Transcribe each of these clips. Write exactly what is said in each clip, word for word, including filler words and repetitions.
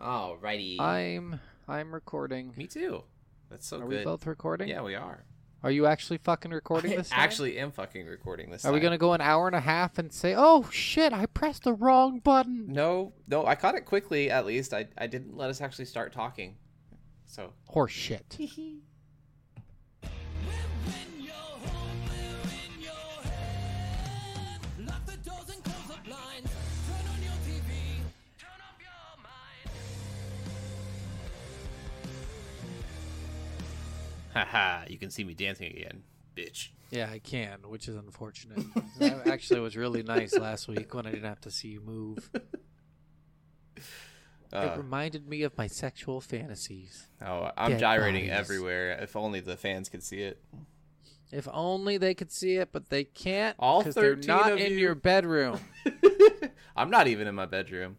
Alrighty. I'm I'm recording. Me too. That's so are good. Are we both recording? Yeah, we are. Are you actually fucking recording I this time? I actually am fucking recording this are time. Are we going to go an hour and a half and say, oh, shit, I pressed the wrong button? No, no, I caught it quickly, at least. I, I didn't let us actually start talking. So. Horse shit. Haha, you can see me dancing again, bitch. Yeah, I can, which is unfortunate. That actually was really nice last week when I didn't have to see you move. Uh, it reminded me of my sexual fantasies. Oh, I'm Dead gyrating bodies. Everywhere. If only the fans could see it. If only they could see it, but they can't because they're not in you. Your bedroom. I'm not even in my bedroom.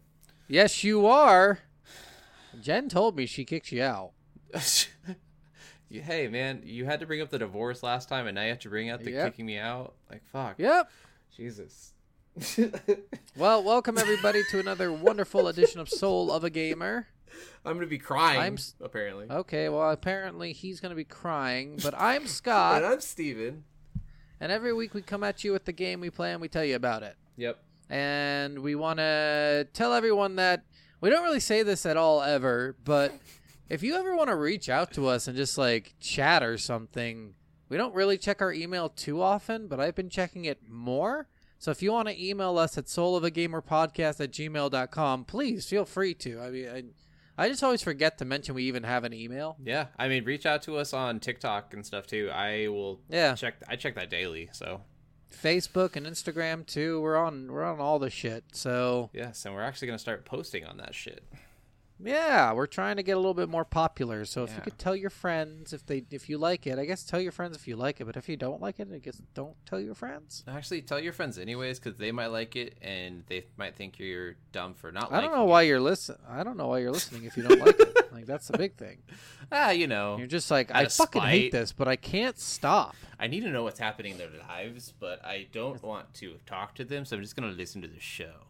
Yes, you are. Jen told me she kicked you out. Hey, man, you had to bring up the divorce last time, and now you have to bring up the yep. kicking me out? Like, fuck. Yep. Jesus. Well, welcome, everybody, to another wonderful edition of Soul of a Gamer. I'm going to be crying, I'm... apparently. Okay, well, apparently he's going to be crying, but I'm Scott. And I'm Steven. And every week we come at you with the game we play, and we tell you about it. Yep. And we want to tell everyone that we don't really say this at all ever, but... if you ever want to reach out to us and just, like, chat or something, we don't really check our email too often, but I've been checking it more. So if you want to email us at soul of a gamer podcast at gmail dot com, please feel free to. I mean, I, I just always forget to mention we even have an email. Yeah. I mean, reach out to us on TikTok and stuff, too. I will yeah. check. I check that daily, so... Facebook and Instagram, too. We're on, we're on all the shit, so... Yes, and we're actually going to start posting on that shit. Yeah, we're trying to get a little bit more popular. So if yeah. you could tell your friends if they if you like it, I guess tell your friends if you like it. But if you don't like it, I guess don't tell your friends. Actually, tell your friends anyways, because they might like it and they might think you're dumb for not. I liking don't know it. why you're listen. I don't know why you're listening if you don't like it. Like that's the big thing. Ah, you know, you're just like I fucking spite. hate this, but I can't stop. I need to know what's happening in their lives, but I don't want to talk to them, so I'm just gonna listen to the show.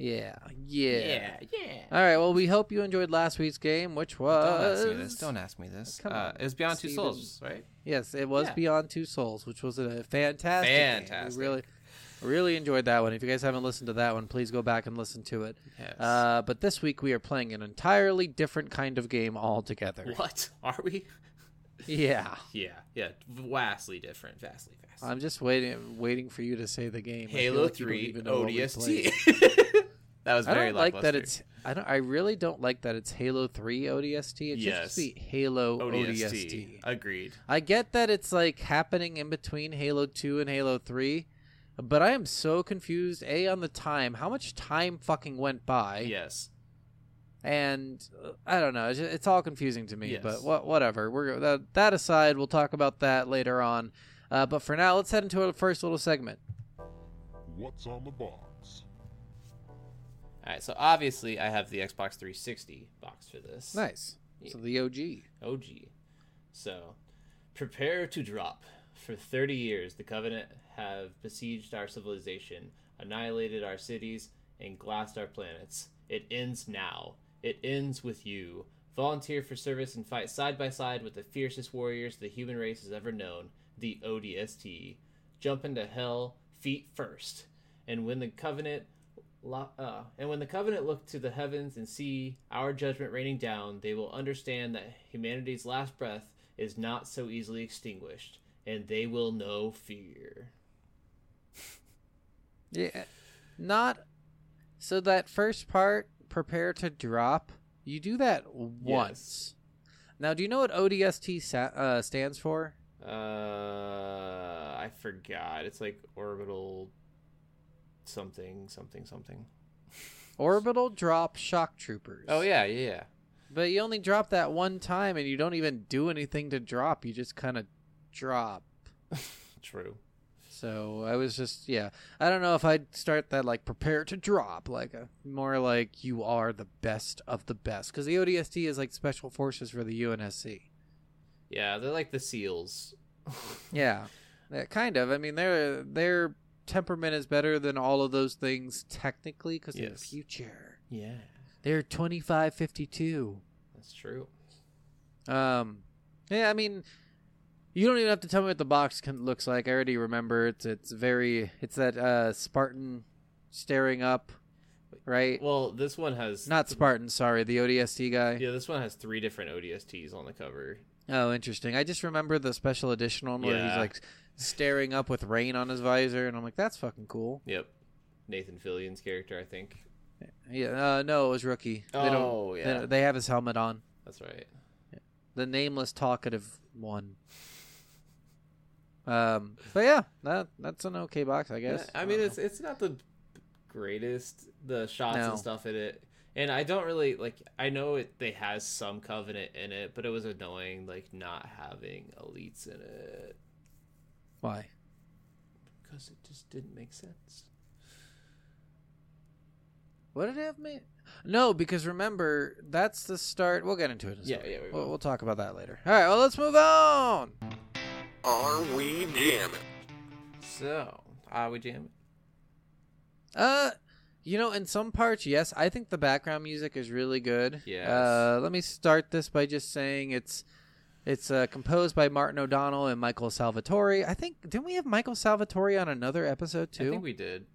Yeah, yeah, yeah, yeah. All right, well, we hope you enjoyed last week's game, which was... Don't ask me this. Don't ask me this. Come on, uh, it was Beyond Steven. Two Souls, right? Yes, it was yeah. Beyond Two Souls, which was a fantastic Fantastic. Game. We really, really enjoyed that one. If you guys haven't listened to that one, please go back and listen to it. Yes. Uh, but this week, we are playing an entirely different kind of game altogether. What? Are we? Yeah. Yeah, yeah, vastly different, vastly, vastly. I'm just waiting waiting for you to say the game. Halo like three, O D S T. That was very I don't like that it's I don't I really don't like that it's Halo three O D S T. It yes. should be Halo O D S T. O D S T. Agreed. I get that it's like happening in between Halo two and Halo three, but I am so confused A on the time. How much time fucking went by? Yes. And uh, I don't know. It's, just, it's all confusing to me, yes. but wh- whatever. We're that, that aside, we'll talk about that later on. Uh, but for now, let's head into our first little segment. What's on the box? All right, so obviously I have the Xbox three sixty box for this. Nice. Yeah. So the O G. O G. So, prepare to drop. For thirty years, the Covenant have besieged our civilization, annihilated our cities, and glassed our planets. It ends now. It ends with you. Volunteer for service and fight side by side with the fiercest warriors the human race has ever known, the O D S T. Jump into hell feet first. And when the Covenant... Uh, and when the Covenant look to the heavens and see our judgment raining down, they will understand that humanity's last breath is not so easily extinguished, and they will know fear. Yeah, not... So that first part, prepare to drop, you do that once. Yes. Now, do you know what O D S T sa- uh, stands for? Uh, I forgot. It's like orbital... something something something orbital drop shock troopers. Oh yeah, yeah yeah but you only drop that one time and you don't even do anything to drop, you just kind of drop. True. So I was just yeah I don't know if I'd start that like prepare to drop like a more like you are the best of the best, because the O D S T is like special forces for the U N S C. Yeah, they're like the SEALs. Yeah, kind of. I mean they're they're temperament is better than all of those things technically because yes. in the future yeah They're twenty-five fifty-two. That's true. Um, yeah, I mean, you don't even have to tell me what the box can, looks like. I already remember it. It's very, it's that uh, Spartan staring up, right? Well, this one has... Not Spartan, sorry, the O D S T guy. Yeah, this one has three different O D S Ts on the cover. Oh, interesting. I just remember the special edition one where yeah. he's like staring up with rain on his visor, and I'm like, that's fucking cool. Yep. Nathan Fillion's character, I think. Yeah. Uh, no, it was Rookie. They oh, don't, yeah. They, they have his helmet on. That's right. The nameless talkative one. Um, but yeah, that that's an okay box, I guess. I mean, I it's know. it's not the greatest. The shots no. and stuff in it, and I don't really like. I know it. They has some Covenant in it, but it was annoying, like not having elites in it. Why? Because it just didn't make sense. What did it have made? No, because remember, that's the start. We'll get into it. Yeah, yeah. We we'll, we'll talk about that later. All right, well, let's move on. Are we jamming? So, are we jamming? Uh, you know, in some parts, yes. I think the background music is really good. Yes. Uh, let me start this by just saying it's it's uh, composed by Martin O'Donnell and Michael Salvatori. I think, didn't we have Michael Salvatori on another episode, too? I think we did.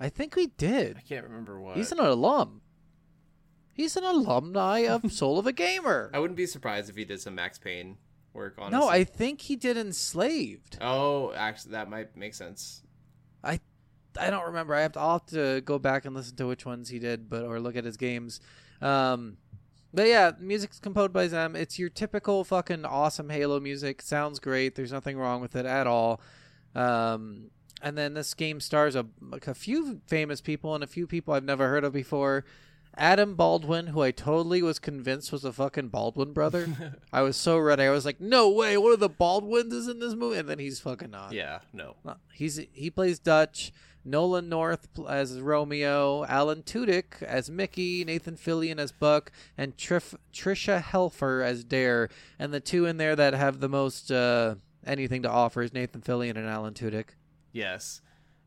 I think we did. I can't remember what. He's an alum. He's an alumni of Soul of a Gamer. I wouldn't be surprised if he did some Max Payne work, honestly. No, I think he did Enslaved. Oh, actually, that might make sense. I I don't remember. I have to, I'll have to go back and listen to which ones he did, but or look at his games. Um, but yeah, music's composed by them. It's your typical fucking awesome Halo music. Sounds great. There's nothing wrong with it at all. Um And then this game stars a, a few famous people and a few people I've never heard of before. Adam Baldwin, who I totally was convinced was a fucking Baldwin brother. I was so ready. I was like, no way. One of the Baldwins is in this movie. And then he's fucking not. Yeah, no. He's He plays Dutch. Nolan North as Romeo. Alan Tudyk as Mickey. Nathan Fillion as Buck. And Trif, Trisha Helfer as Dare. And the two in there that have the most uh, anything to offer is Nathan Fillion and Alan Tudyk. Yes,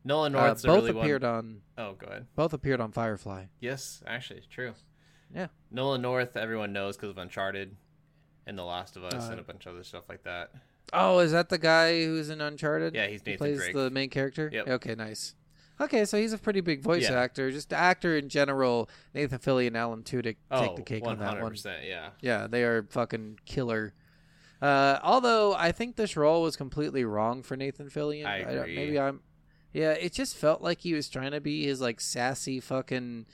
Nolan North's uh, both really appeared one... on. Oh, go ahead. Both appeared on Firefly. Yes, actually, true. Yeah, Nolan North, everyone knows because of Uncharted, and The Last of Us, uh, and a bunch of other stuff like that. Oh, is that the guy who's in Uncharted? Yeah, he's Nathan Drake. He plays Drake. The main character. Yep. Okay, nice. Okay, so he's a pretty big voice yeah. actor. Just actor in general. Nathan Fillion and Alan Tudyk oh, take the cake one hundred percent, on that one. Yeah, yeah, they are fucking killer. Uh, although I think this role was completely wrong for Nathan Fillion. I agree. I don't, maybe I'm, yeah, it just felt like he was trying to be his like sassy fucking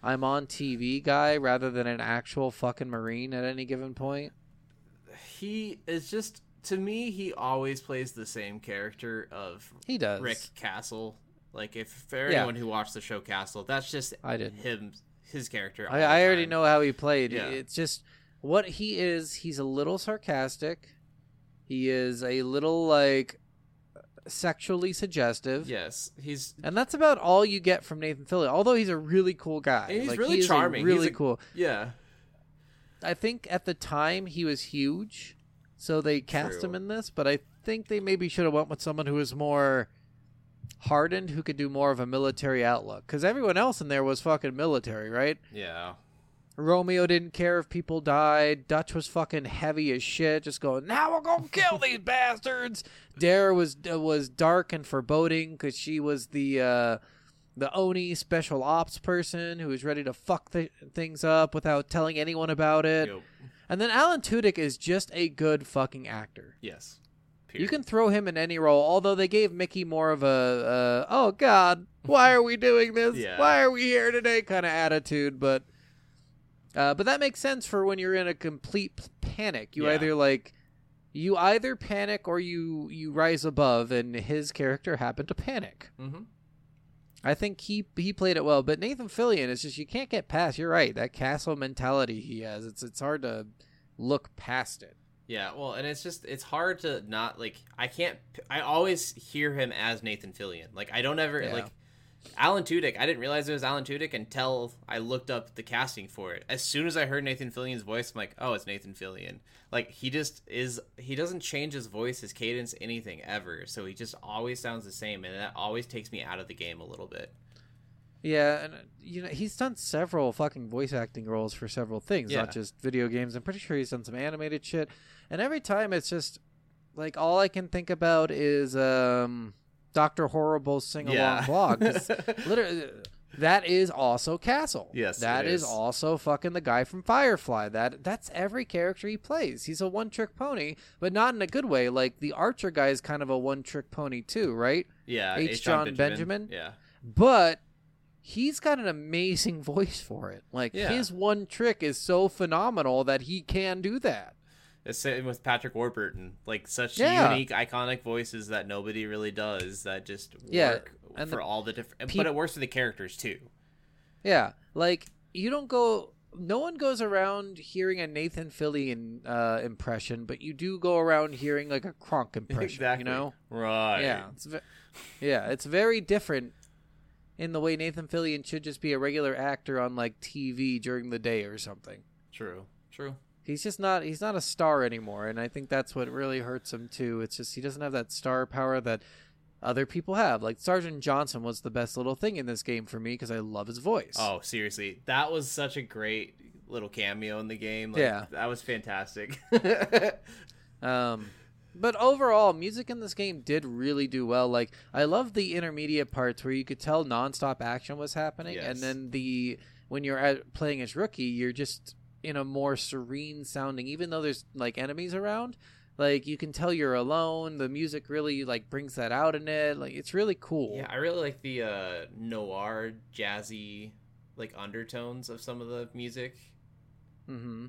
I'm on T V guy rather than an actual fucking Marine at any given point. He is just, to me, he always plays the same character of he does. Rick Castle. Like if for anyone yeah. who watched the show Castle, that's just I didn't. him, his character. I, I already know how he played. Yeah. It's just. What he is, he's a little sarcastic. He is a little, like, sexually suggestive. Yes. he's, And that's about all you get from Nathan Fillion, although he's a really cool guy. And he's like, really he charming. Really he's a, cool. Yeah. I think at the time he was huge, so they cast True. him in this, but I think they maybe should have went with someone who was more hardened, who could do more of a military outlook. Because everyone else in there was fucking military, right? Yeah. Romeo didn't care if people died. Dutch was fucking heavy as shit, just going, now we're going to kill these bastards. Dare was uh, was dark and foreboding because she was the uh, the O N I special ops person who was ready to fuck th- things up without telling anyone about it. Yep. And then Alan Tudyk is just a good fucking actor. Yes. Period. You can throw him in any role, although they gave Mickey more of a, uh, oh, God, why are we doing this? Yeah. Why are we here today kind of attitude, but... Uh, but that makes sense for when you're in a complete panic. You yeah. either like, you either panic or you, you rise above, and his character happened to panic. Mm-hmm. I think he he played it well, but Nathan Fillion is just you can't get past. You're right, that Castle mentality he has. It's it's hard to look past it. Yeah, well, and it's just it's hard to not like I can't. I always hear him as Nathan Fillion. Like I don't ever yeah. like. Alan Tudyk, I didn't realize it was Alan Tudyk until I looked up the casting for it. As soon as I heard Nathan Fillion's voice, I'm like, oh, it's Nathan Fillion. Like, he just is, he doesn't change his voice, his cadence, anything ever. So he just always sounds the same, and that always takes me out of the game a little bit. Yeah, and you know he's done several fucking voice acting roles for several things, yeah. not just video games. I'm pretty sure he's done some animated shit. And every time it's just like all I can think about is um, Doctor Horrible's Sing-Along yeah. Blog. Literally, that is also Castle. Yes, that is. is also fucking the guy from Firefly. That that's every character he plays. He's a one-trick pony, but not in a good way. Like the Archer guy is kind of a one-trick pony too, right? Yeah, H. Jon Benjamin. Benjamin. Yeah, but he's got an amazing voice for it. Like yeah. his one trick is so phenomenal that he can do that. The same with Patrick Warburton, like such yeah. unique, iconic voices that nobody really does that just work yeah. and for the, all the different, pe- but it works for the characters too. Yeah. Like you don't go, no one goes around hearing a Nathan Fillion uh, impression, but you do go around hearing like a Kronk impression, exactly. you know? Right. Yeah. It's ve- yeah. It's very different in the way Nathan Fillion should just be a regular actor on like T V during the day or something. True. True. He's just not, he's not a star anymore. And I think that's what really hurts him too. It's just, he doesn't have that star power that other people have. Like Sergeant Johnson was the best little thing in this game for me because I love his voice. Oh, seriously. That was such a great little cameo in the game. Like, yeah. That was fantastic. um, but overall music in this game did really do well. Like I love the intermediate parts where you could tell nonstop action was happening. Yes. And then the, when you're at, playing as Rookie, you're just in a more serene sounding, even though there's like enemies around, like you can tell you're alone. The music really like brings that out in it. Like it's really cool. Yeah, I really like the uh noir jazzy like undertones of some of the music. Mm-hmm.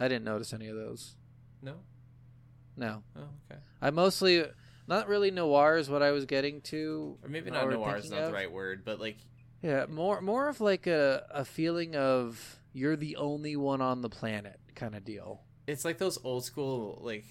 I didn't notice any of those. No? No. Oh, okay. I mostly not really noir is what I was getting to. Or maybe not noir is not of. the right word, but like yeah, more more of like a, a feeling of you're the only one on the planet kind of deal. It's like those old school, like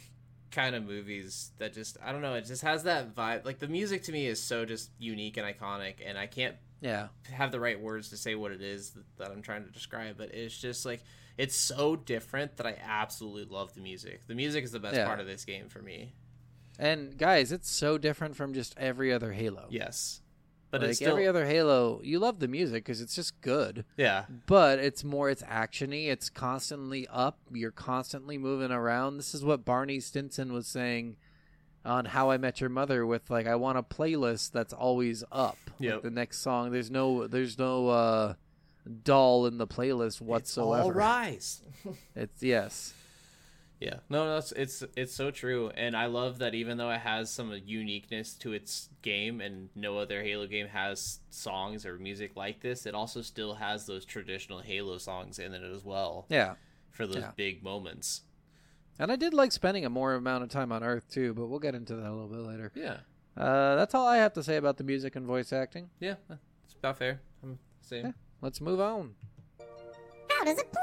kind of movies that just, I don't know. It just has that vibe. Like the music to me is so just unique and iconic, and I can't yeah. have the right words to say what it is that, that I'm trying to describe. But it's just like, it's so different that I absolutely love the music. The music is the best yeah. part of this game for me. And guys, it's so different from just every other Halo. Yes. But like it's still... every other Halo, you love the music because it's just good. Yeah. But it's more, it's actiony. It's constantly up. You're constantly moving around. This is what Barney Stinson was saying on How I Met Your Mother with like, I want a playlist that's always up. Yep. Like the next song. There's no, there's no uh, dull in the playlist whatsoever. It's all rise. It's yes. Yeah, no, that's no, it's it's so true, and I love that even though it has some uniqueness to its game, and no other Halo game has songs or music like this, it also still has those traditional Halo songs in it as well. Yeah, for those yeah. big moments. And I did like spending a more amount of time on Earth too, but we'll get into that a little bit later. Yeah, uh, that's all I have to say about the music and voice acting. Yeah, it's about fair. I'm same. Yeah. Let's move on. How does it play?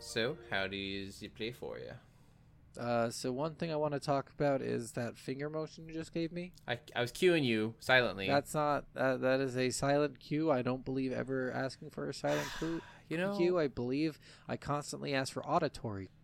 So, how does it play for you? Uh, so one thing I want to talk about is that finger motion you just gave me. I, I was cueing you silently. That's not uh, that is a silent cue. I don't believe ever asking for a silent cue. You know, cue. I believe I constantly ask for auditory cues.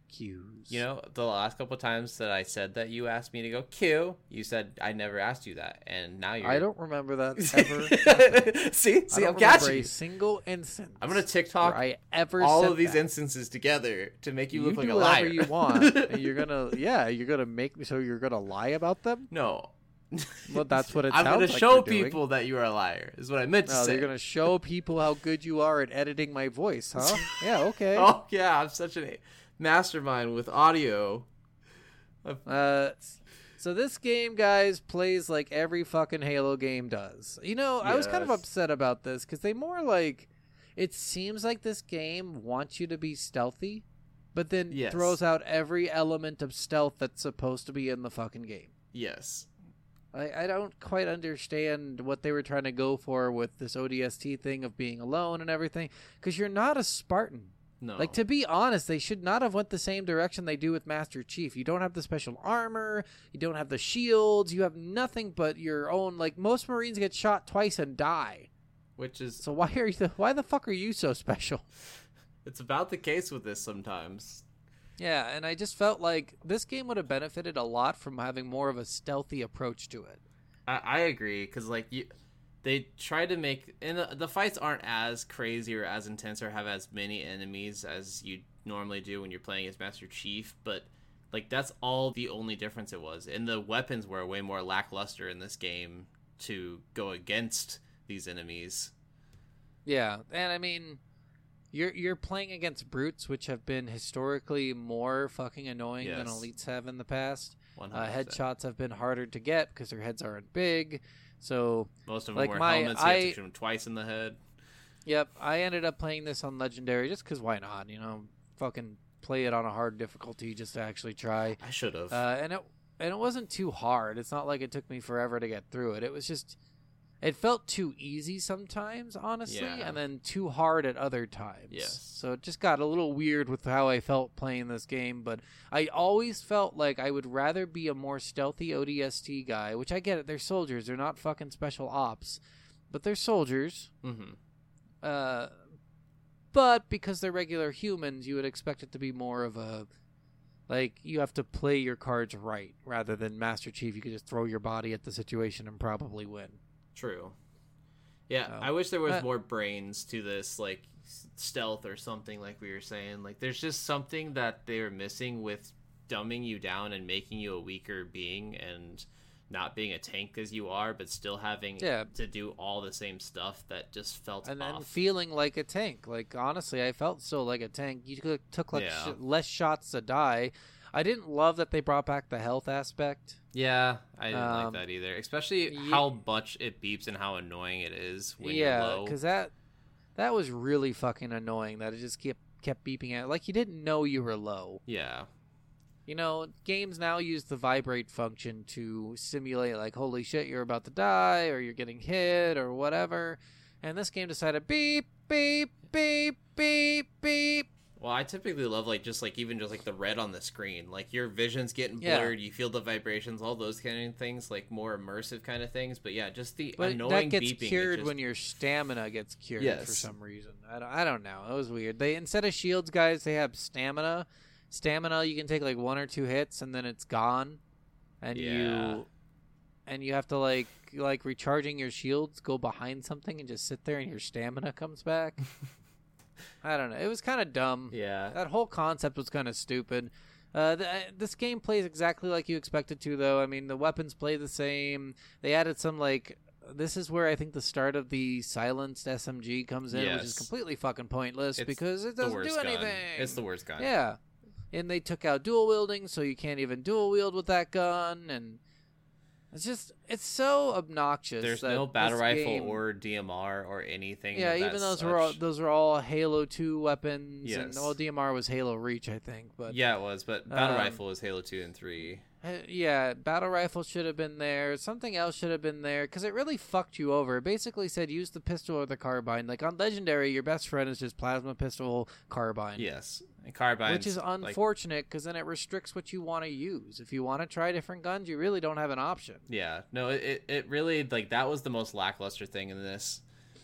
You know, the last couple of times that I said that you asked me to go cue, you said I never asked you that, and now you. I don't remember that ever. see, see, I don't I'm catching. A single instance. I'm gonna TikTok I ever all of these that. instances together to make you, you look like a liar. You do whatever you want. And you're gonna, yeah, you're gonna make me. So you're gonna lie about them? No. Well, that's what it sounds like. I'm going to show people that you are a liar, is what I meant to say. No, you're going to show people how good you are at editing my voice, huh? Yeah, okay. Oh, yeah, I'm such a mastermind with audio. Uh, so this game, guys, plays like every fucking Halo game does. You know, yes. I was kind of upset about this because they more like, it seems like this game wants you to be stealthy, but then yes. throws out every element of stealth that's supposed to be in the fucking game. Yes. I don't quite understand what they were trying to go for with this O D S T thing of being alone and everything, because you're not a Spartan. No. Like, to be honest, they should not have went the same direction they do with Master Chief. You don't have the special armor. You don't have the shields. You have nothing but your own. Like, most Marines get shot twice and die. Which is... So why are you, why the fuck are you so special? It's about the case with this sometimes. Yeah, and I just felt like this game would have benefited a lot from having more of a stealthy approach to it. I, I agree, because like you, they try to make, and the, the fights aren't as crazy or as intense or have as many enemies as you normally do when you're playing as Master Chief, but like that's all the only difference it was. And the weapons were way more lackluster in this game to go against these enemies. Yeah, and I mean, you're you're playing against brutes, which have been historically more fucking annoying yes. than elites have in the past. Uh, headshots have been harder to get because their heads aren't big. So most of them like wear my, helmets. You I, have to shoot them twice in the head. Yep, I ended up playing this on Legendary just because why not? You know, fucking play it on a hard difficulty just to actually try. I should have. Uh, and it and it wasn't too hard. It's not like it took me forever to get through it. It was just. It felt too easy sometimes, honestly, yeah. and then too hard at other times. Yes. So it just got a little weird with how I felt playing this game, but I always felt like I would rather be a more stealthy O D S T guy, which I get it. They're soldiers. They're not fucking special ops, but they're soldiers. Mm-hmm. Uh, but because they're regular humans, you would expect it to be more of a, like, you have to play your cards right rather than Master Chief. You could just throw your body at the situation and probably win. True. Yeah, so, I wish there was but, more brains to this, like stealth or something, like we were saying. Like, there's just something that they're missing with dumbing you down and making you a weaker being and not being a tank as you are, but still having yeah. to do all the same stuff that just felt and off. And feeling like a tank. Like, honestly, I felt so like a tank. You took like yeah. sh- less shots to die. I didn't love that they brought back the health aspect. Yeah, I didn't um, like that either. Especially yeah. how much it beeps and how annoying it is when yeah, you're low. Yeah, because that, that was really fucking annoying that it just kept, kept beeping at it. Like, you didn't know you were low. Yeah. You know, games now use the vibrate function to simulate, like, holy shit, you're about to die, or you're getting hit, or whatever. And this game decided, beep, beep, beep, beep, beep. Well, I typically love like just like even just like the red on the screen, like your vision's getting blurred, yeah. you feel the vibrations, all those kind of things, like more immersive kind of things. But yeah, just the but annoying beeping. That gets beeping, cured just... when your stamina gets cured yes. for some reason. I don't, I don't know. It was weird. They instead of shields, guys, they have stamina. Stamina, you can take like one or two hits and then it's gone, and yeah. you and you have to like like recharging your shields, go behind something and just sit there, and your stamina comes back. I don't know. It was kind of dumb. Yeah. That whole concept was kind of stupid. Uh, th- this game plays exactly like you expected to, though. I mean, the weapons play the same. They added some, like... This is where I think the start of the silenced S M G comes in, yes. which is completely fucking pointless it's because it doesn't do anything. Gun. It's the worst gun. Yeah. And they took out dual wielding, so you can't even dual wield with that gun, and... It's just, it's so obnoxious. There's no battle rifle game, or D M R or anything. Yeah, even those such... were all, those were all Halo two weapons. Yes. And, well, D M R was Halo Reach, I think. But yeah, it was. But battle um, rifle was Halo two and three. Yeah, battle rifle should have been there. Something else should have been there because it really fucked you over. It basically said use the pistol or the carbine. Like on Legendary, your best friend is just plasma pistol, carbine. Yes. Carbines, which is unfortunate because like, then it restricts what you want to use. If you want to try different guns, you really don't have an option. Yeah, no, it it really like that was the most lackluster thing in this.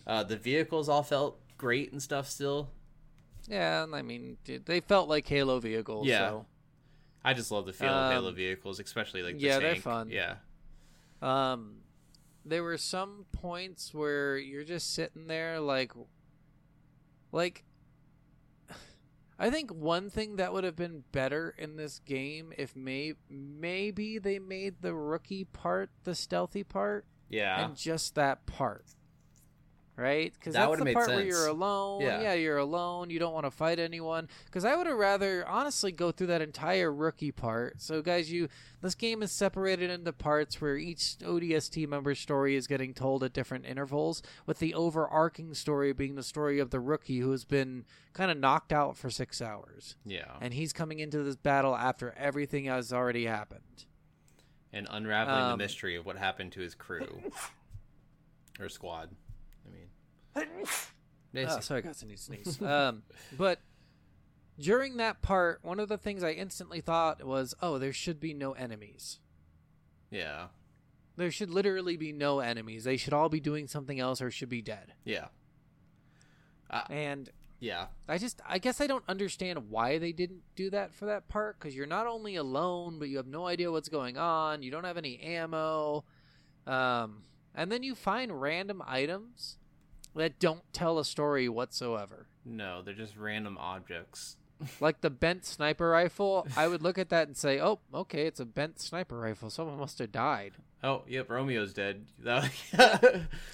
Uh, the vehicles all felt great and stuff still. Yeah, I mean dude, they felt like Halo vehicles. Yeah, so. I just love the feel um, of Halo vehicles, especially like the yeah, tank. They're fun. Yeah, um, there were some points where you're just sitting there like, like. I think one thing that would have been better in this game if may- maybe they made the rookie part the stealthy part. Yeah. And just that part. Right? Because that that's the part sense. Where you're alone. Yeah. yeah, you're alone. You don't want to fight anyone. Because I would have rather, honestly, go through that entire rookie part. So, guys, you this game is separated into parts where each O D S T member's story is getting told at different intervals, with the overarching story being the story of the rookie who has been kind of knocked out for six hours. Yeah. And he's coming into this battle after everything has already happened. And unraveling um, the mystery of what happened to his crew. or squad. I mean, oh, sorry, I got to sneeze. Um, but during that part, one of the things I instantly thought was, "Oh, there should be no enemies." Yeah, there should literally be no enemies. They should all be doing something else, or should be dead. Yeah, uh, and yeah, I just, I guess I don't understand why they didn't do that for that part because you're not only alone, but you have no idea what's going on. You don't have any ammo. Um. And then you find random items that don't tell a story whatsoever. No, they're just random objects. Like the bent sniper rifle, I would look at that and say, oh, okay, it's a bent sniper rifle. Someone must have died. Oh, yep, Romeo's dead.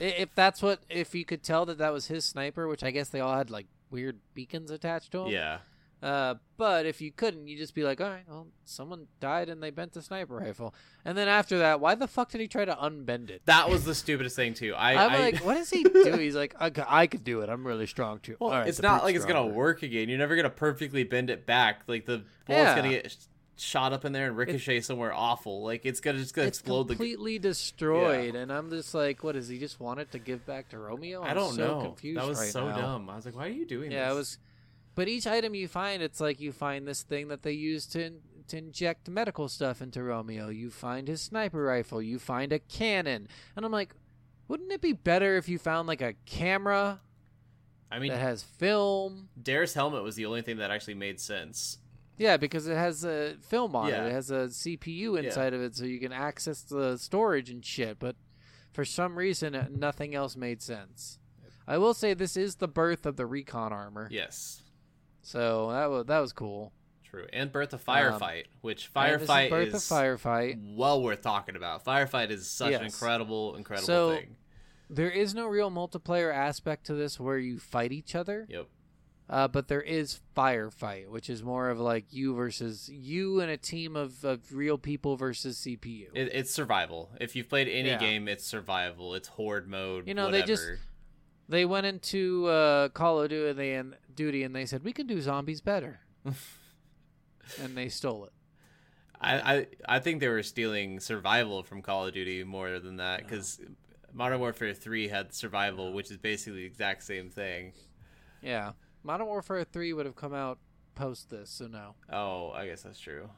If that's what, if you could tell that that was his sniper, which I guess they all had, like, weird beacons attached to them. Yeah. Uh, but if you couldn't, you'd just be like, all right, well, someone died and they bent a sniper rifle. And then after that, why the fuck did he try to unbend it? That was the stupidest thing, too. I, I'm I... like, what does he do? He's like, I, I could do it. I'm really strong, too. Well, all right, it's not like stronger. It's going to work again. You're never going to perfectly bend it back. Like, the bullet's yeah. going to get shot up in there and ricochet it's, somewhere awful. Like, it's gonna just gonna it's explode. Completely the... destroyed. Yeah. And I'm just like, what is he just wanted to give back to Romeo? I'm I don't so know. Confused that was right so now. Dumb. I was like, why are you doing yeah, this? Yeah, it was. But each item you find, it's like you find this thing that they use to in, to inject medical stuff into Romeo. You find his sniper rifle. You find a cannon. And I'm like, wouldn't it be better if you found like a camera? I mean, that has film. Dare's helmet was the only thing that actually made sense. Yeah, because it has a film on yeah. it. It has a C P U inside yeah. of it, so you can access the storage and shit. But for some reason, nothing else made sense. I will say this is the birth of the recon armor. Yes. So that was, that was cool. True. And birth of Firefight, um, which Firefight is, is of Firefight. Well worth talking about. Firefight is such yes. an incredible, incredible so, thing. There is no real multiplayer aspect to this where you fight each other. Yep. Uh, but there is Firefight, which is more of like you versus you and a team of, of real people versus C P U. It, it's survival. If you've played any yeah. game, it's survival. It's horde mode. You know, whatever. They just they went into uh, Call of Duty and Duty and they said we can do zombies better, and they stole it. I, I I think they were stealing survival from Call of Duty more than that because oh. Modern Warfare three had survival, which is basically the exact same thing. Yeah. Modern Warfare three would have come out post this, so no. Oh, I guess that's true.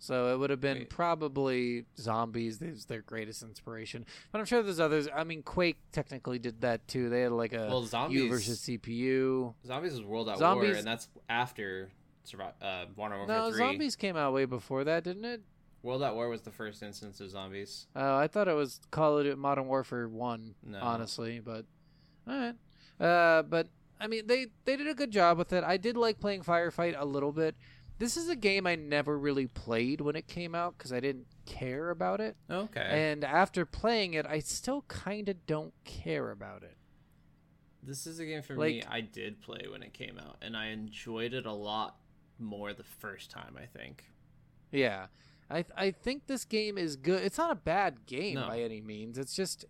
So it would have been Wait. probably zombies. Is their greatest inspiration. But I'm sure there's others. I mean, Quake technically did that too. They had like a well, zombies, U versus C P U. Zombies was World at zombies, War, and that's after uh, Modern Warfare no, three. No, zombies came out way before that, didn't it? World at War was the first instance of zombies. Oh, I thought it was Call of Duty Modern Warfare one, no. honestly. But, all right. Uh, but... I mean, they, they did a good job with it. I did like playing Firefight a little bit. This is a game I never really played when it came out because I didn't care about it. Okay. And after playing it, I still kind of don't care about it. This is a game for like, me I did play when it came out, and I enjoyed it a lot more the first time, I think. Yeah. I th- I think this game is good. It's not a bad game no. by any means. It's just,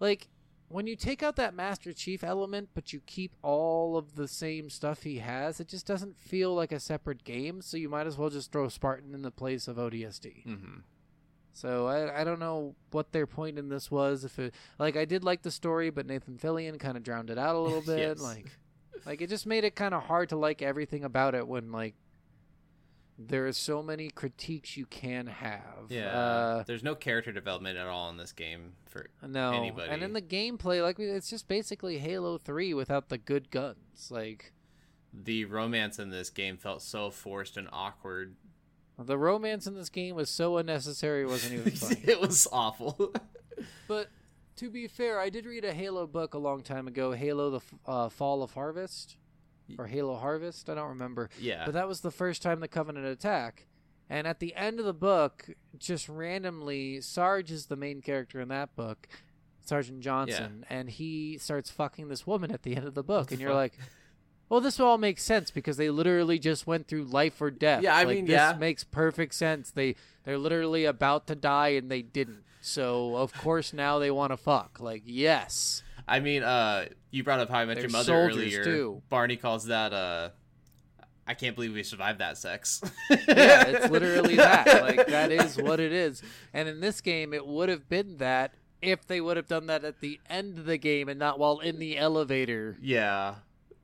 like... When you take out that Master Chief element, but you keep all of the same stuff he has, it just doesn't feel like a separate game, so you might as well just throw Spartan in the place of O D S T. Mm-hmm. So I, I don't know what their point in this was. If it, like, I did like the story, but Nathan Fillion kind of drowned it out a little bit. yes. Like, like it just made it kind of hard to like everything about it when, like, there are so many critiques you can have. Yeah, uh, there's no character development at all in this game for no. anybody. And in the gameplay, like it's just basically Halo three without the good guns. Like the romance in this game felt so forced and awkward. The romance in this game was so unnecessary; it wasn't even funny. It was awful. But to be fair, I did read a Halo book a long time ago, Halo: The uh, Fall of Harvest. Or Halo Harvest, I don't remember. Yeah. But that was the first time the Covenant attack. And at the end of the book, just randomly, Sarge is the main character in that book, Sergeant Johnson, yeah. and he starts fucking this woman at the end of the book. What and the you're fuck? Like, well, this all makes sense because they literally just went through life or death. Yeah, I like, mean, this yeah. makes perfect sense. They, they're literally about to die and they didn't. So, of course, now they want to fuck. Like, yes. I mean, uh, you brought up How I Met Your Mother earlier. Too. Barney calls that, uh, I can't believe we survived that sex. yeah, it's literally that. Like, that is what it is. And in this game, it would have been that if they would have done that at the end of the game and not while in the elevator. Yeah.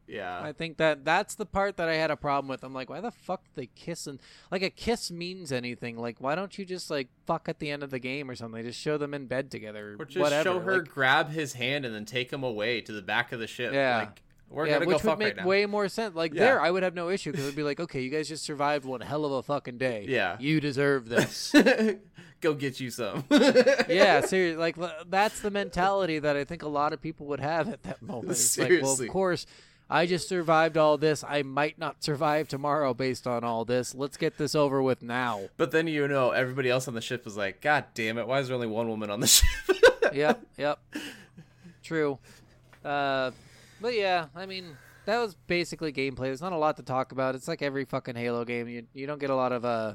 Yeah. I think that that's the part that I had a problem with. I'm like, why the fuck did they kiss? And, like, a kiss means anything. Like, why don't you just, like, fuck at the end of the game or something? Just show them in bed together or, or just whatever. Show her like, grab his hand and then take him away to the back of the ship. Yeah. Like, We're yeah, gonna go fuck right now. Which would make way more sense. Like yeah. there, I would have no issue because it'd be like, okay, you guys just survived one hell of a fucking day. Yeah, you deserve this. Go get you some. Yeah, seriously. Like that's the mentality that I think a lot of people would have at that moment. It's seriously. Like, well, of course. I just survived all this. I might not survive tomorrow based on all this. Let's get this over with now. But then, you know, everybody else on the ship was like, God damn it. Why is there only one woman on the ship? Yep. Yep. True. Uh, but yeah, I mean, that was basically gameplay. There's not a lot to talk about. It's like every fucking Halo game. You, you don't get a lot of uh,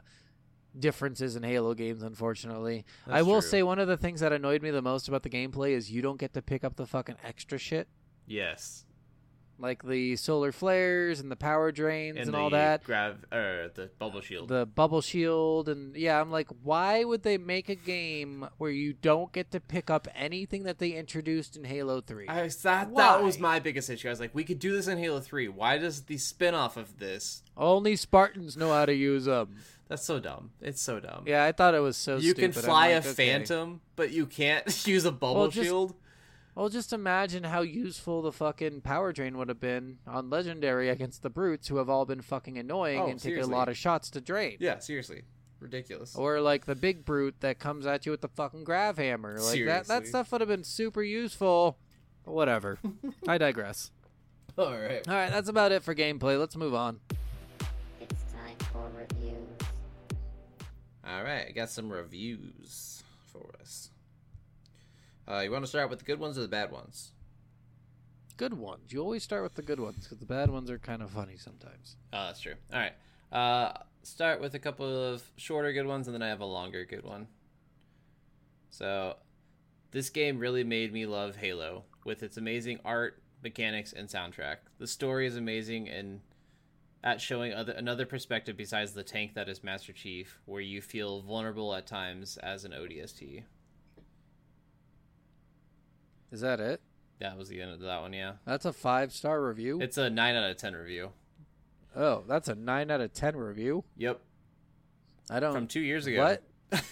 differences in Halo games, unfortunately. That's I will true. say one of the things that annoyed me the most about the gameplay is you don't get to pick up the fucking extra shit. Yes. Like the solar flares and the power drains and, and all that. Grav- or the bubble shield. The bubble shield. And yeah, I'm like, why would they make a game where you don't get to pick up anything that they introduced in Halo three? I thought why? that was my biggest issue. I was like, we could do this in Halo three. Why does the spin-off of this? Only Spartans know how to use them. That's so dumb. It's so dumb. Yeah, I thought it was so you stupid. You can fly like, a okay. phantom, but you can't use a bubble well, just- shield? Well, just imagine how useful the fucking power drain would have been on Legendary against the Brutes, who have all been fucking annoying oh, and seriously. take a lot of shots to drain. Yeah, seriously. Ridiculous. Or like the big Brute that comes at you with the fucking grav hammer. Like seriously. that that stuff would have been super useful. Whatever. I digress. All right. All right, that's about it for gameplay. Let's move on. It's time for reviews. All right, I got some reviews for us. Uh, you want to start with the good ones or the bad ones? Good ones. You always start with the good ones because the bad ones are kind of funny sometimes. Oh, that's true. All right. Uh, start with a couple of shorter good ones, and then I have a longer good one. So, this game really made me love Halo with its amazing art, mechanics, and soundtrack. The story is amazing and at showing other, another perspective besides the tank that is Master Chief, where you feel vulnerable at times as an O D S T. Is that it? That was the end of that one, yeah. That's a five-star review? It's a nine out of ten review. Oh, that's a nine out of ten review? Yep. I don't... From two years ago. What?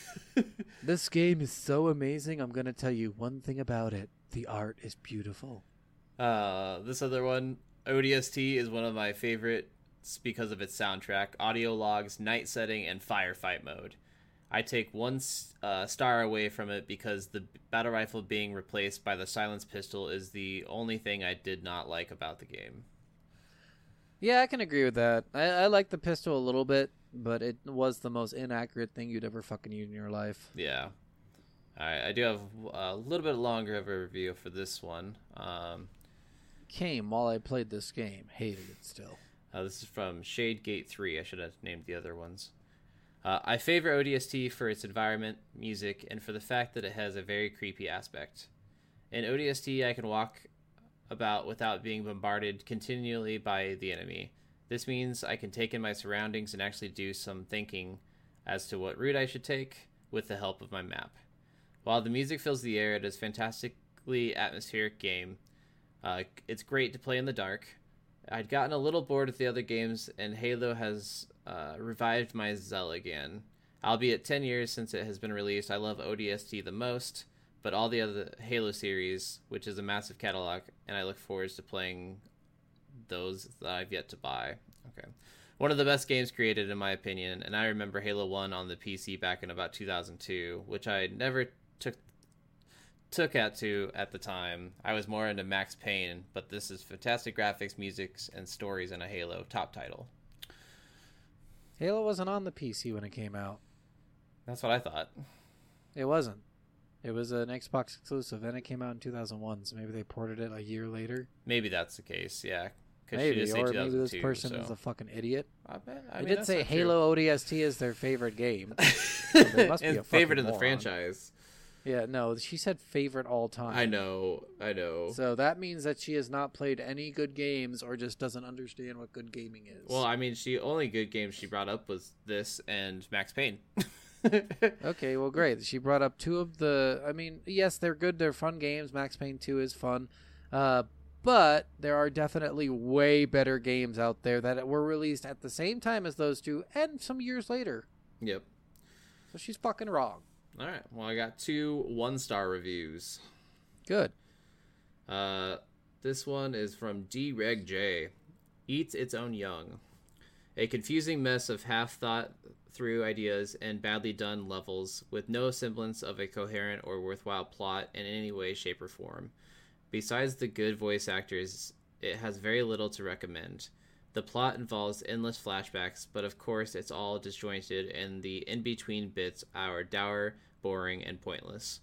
This game is so amazing, I'm going to tell you one thing about it. The art is beautiful. Uh, this other one, O D S T, is one of my favorites because of its soundtrack, audio logs, night setting, and firefight mode. I take one uh, star away from it because the battle rifle being replaced by the silenced pistol is the only thing I did not like about the game. Yeah, I can agree with that. I, I like the pistol a little bit, but it was the most inaccurate thing you'd ever fucking use in your life. Yeah. All right, I do have a little bit longer of a review for this one. Um, Came while I played this game. Hated it still. Uh, this is from Shadegate three. I should have named the other ones. Uh, I favor O D S T for its environment, music, and for the fact that it has a very creepy aspect. In O D S T, I can walk about without being bombarded continually by the enemy. This means I can take in my surroundings and actually do some thinking as to what route I should take with the help of my map. While the music fills the air, it is a fantastically atmospheric game. Uh, it's great to play in the dark. I'd gotten a little bored with the other games, and Halo has... Uh, revived my zeal again. Albeit ten years since it has been released, I love O D S T the most, but all the other Halo series, which is a massive catalog, and I look forward to playing those that I've yet to buy. Okay. One of the best games created, in my opinion, and I remember Halo one on the P C back in about two thousand two, which I never took took out to at the time. I was more into Max Payne, but this is fantastic graphics, music, and stories in a Halo top title. Halo wasn't on the P C when it came out. That's what I thought. It wasn't. It was an Xbox exclusive, and it came out in two thousand one, so maybe they ported it a year later. Maybe that's the case, yeah. Maybe, she or maybe this person so. is a fucking idiot. I bet. I mean, did say Halo true. O D S T is their favorite game. So they must and be a favorite in the moron. franchise. Yeah, no, she said favorite all time. I know, I know. So that means that she has not played any good games or just doesn't understand what good gaming is. Well, I mean, she only good games she brought up was this and Max Payne. Okay, well, great. She brought up two of the, I mean, yes, they're good. They're fun games. Max Payne two is fun. Uh, but there are definitely way better games out there that were released at the same time as those two and some years later. Yep. So she's fucking wrong. All right. Well, I got two one-star reviews. Good. Uh, This one is from D. Reg J. Eats its own young. A confusing mess of half-thought-through ideas and badly done levels with no semblance of a coherent or worthwhile plot in any way, shape, or form. Besides the good voice actors, it has very little to recommend. The plot involves endless flashbacks, but of course it's all disjointed, and the in-between bits are dour, boring, and pointless.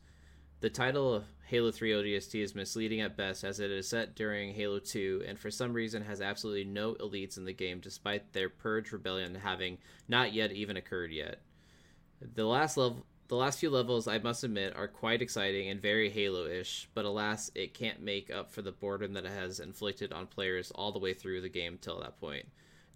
The title of Halo three O D S T is misleading at best, as it is set during Halo two and for some reason has absolutely no elites in the game despite their purge rebellion having not yet even occurred yet. The last level, the last few levels, I must admit, are quite exciting and very Halo-ish, but alas, it can't make up for the boredom that it has inflicted on players all the way through the game till that point.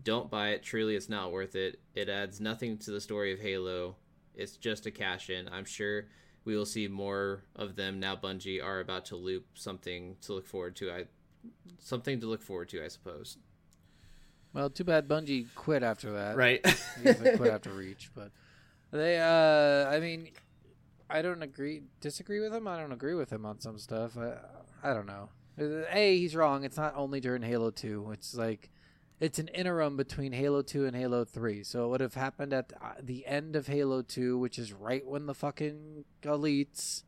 Don't buy it, truly it's not worth it. It adds nothing to the story of Halo. It's just a cash-in, I'm sure. We will see more of them now. Bungie are about to loop something to look forward to. I, something to look forward to, I suppose. Well, too bad Bungie quit after that. Right, they quit after Reach, but they. Uh, I mean, I don't agree, disagree with him. I don't agree with him on some stuff. I, I don't know. A, he's wrong. It's not only during Halo two. It's like, it's an interim between Halo two and Halo three. So it would have happened at the end of Halo two, which is right when the fucking elites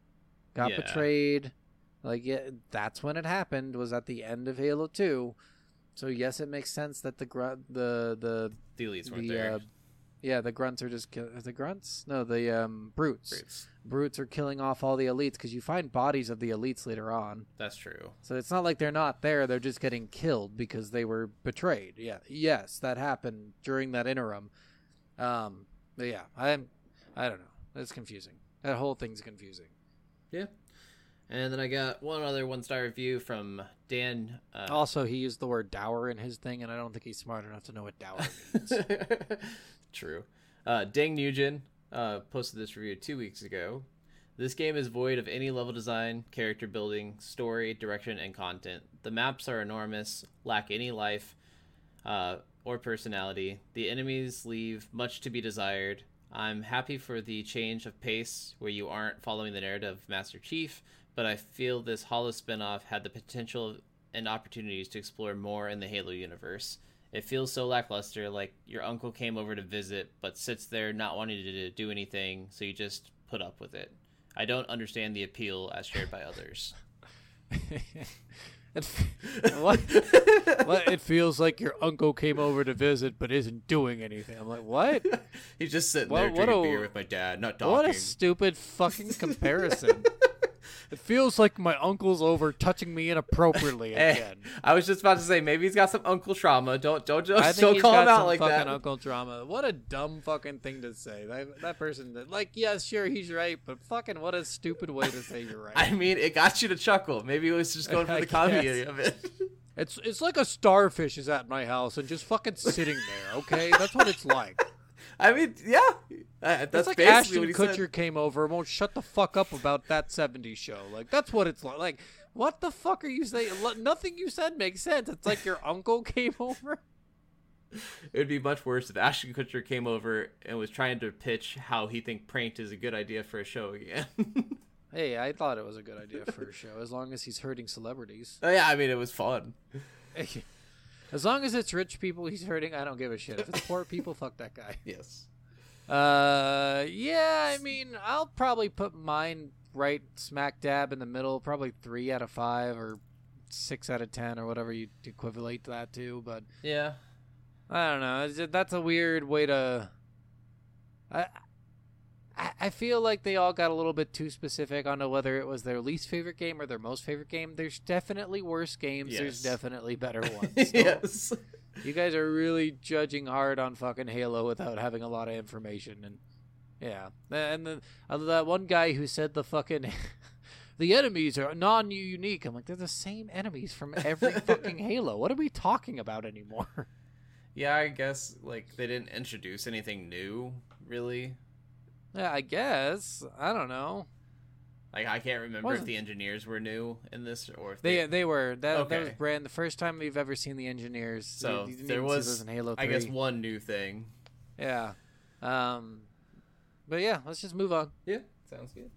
got yeah. betrayed. Like, yeah, that's when it happened, was at the end of Halo two. So yes, it makes sense that the gr- the the the elites weren't the, there. Uh, yeah, the grunts are just kill- the grunts. No, the um, brutes. brutes. Brutes are killing off all the elites because you find bodies of the elites later on. That's true. So it's not like they're not there; they're just getting killed because they were betrayed. Yeah, yes, that happened during that interim. Um, but yeah, I'm. I don't know. It's confusing. That whole thing's confusing. Yeah. And then I got one other one-star review from Dan. Uh, also, he used the word dour in his thing, and I don't think he's smart enough to know what dour means. True. Uh, Dang Nugent uh, posted this review two weeks ago. This game is void of any level design, character building, story, direction, and content. The maps are enormous, lack any life uh, or personality. The enemies leave much to be desired. I'm happy for the change of pace where you aren't following the narrative of Master Chief, but I feel this hollow spinoff had the potential and opportunities to explore more in the Halo universe. It feels so lackluster, like your uncle came over to visit, but sits there not wanting to do anything, so you just put up with it. I don't understand the appeal as shared by others. what? what? It feels like your uncle came over to visit, but isn't doing anything. I'm like, what? He's just sitting what, there drinking a, beer with my dad, not talking. What a stupid fucking comparison. It feels like my uncle's over touching me inappropriately again. Hey, I was just about to say, maybe he's got some uncle trauma. Don't don't just don't call him out like that. I think he's got some fucking uncle trauma. What a dumb fucking thing to say. That, that person, did, like, yeah, sure, he's right, but fucking what a stupid way to say you're right. I mean, it got you to chuckle. Maybe it was just going for the comedy of it. It's it's like a starfish is at my house and just fucking sitting there, okay? That's what it's like. I mean, yeah. Uh, that's it's like Ashton what he Kutcher said. Came over and won't shut the fuck up about that seventies show. Like, that's what it's like. Like, what the fuck are you saying? Nothing you said makes sense. It's like your uncle came over. It would be much worse if Ashton Kutcher came over and was trying to pitch how he think pranked is a good idea for a show again. Hey, I thought it was a good idea for a show, as long as he's hurting celebrities. Oh, yeah, I mean, it was fun. As long as it's rich people he's hurting, I don't give a shit. If it's poor people, fuck that guy. Yes. Uh, yeah, I mean, I'll probably put mine right smack dab in the middle, probably three out of five or six out of ten or whatever you equivalent that to. But yeah, I don't know. That's a weird way to. I I feel like they all got a little bit too specific on whether it was their least favorite game or their most favorite game. There's definitely worse games. Yes. There's definitely better ones. So. Yes. You guys are really judging hard on fucking Halo without having a lot of information. And yeah. And then uh, that one guy who said the fucking, the enemies are non-unique. I'm like, they're the same enemies from every fucking Halo. What are we talking about anymore? Yeah, I guess like they didn't introduce anything new, really. Yeah, I guess. I don't know. Like, I can't remember Wasn't... if the engineers were new in this or if they... They, they were. That, okay. that was brand. The first time we've ever seen the engineers. So, you, you there was, in Halo three. I guess, one new thing. Yeah. Um, but, yeah, let's just move on. Yeah, sounds good.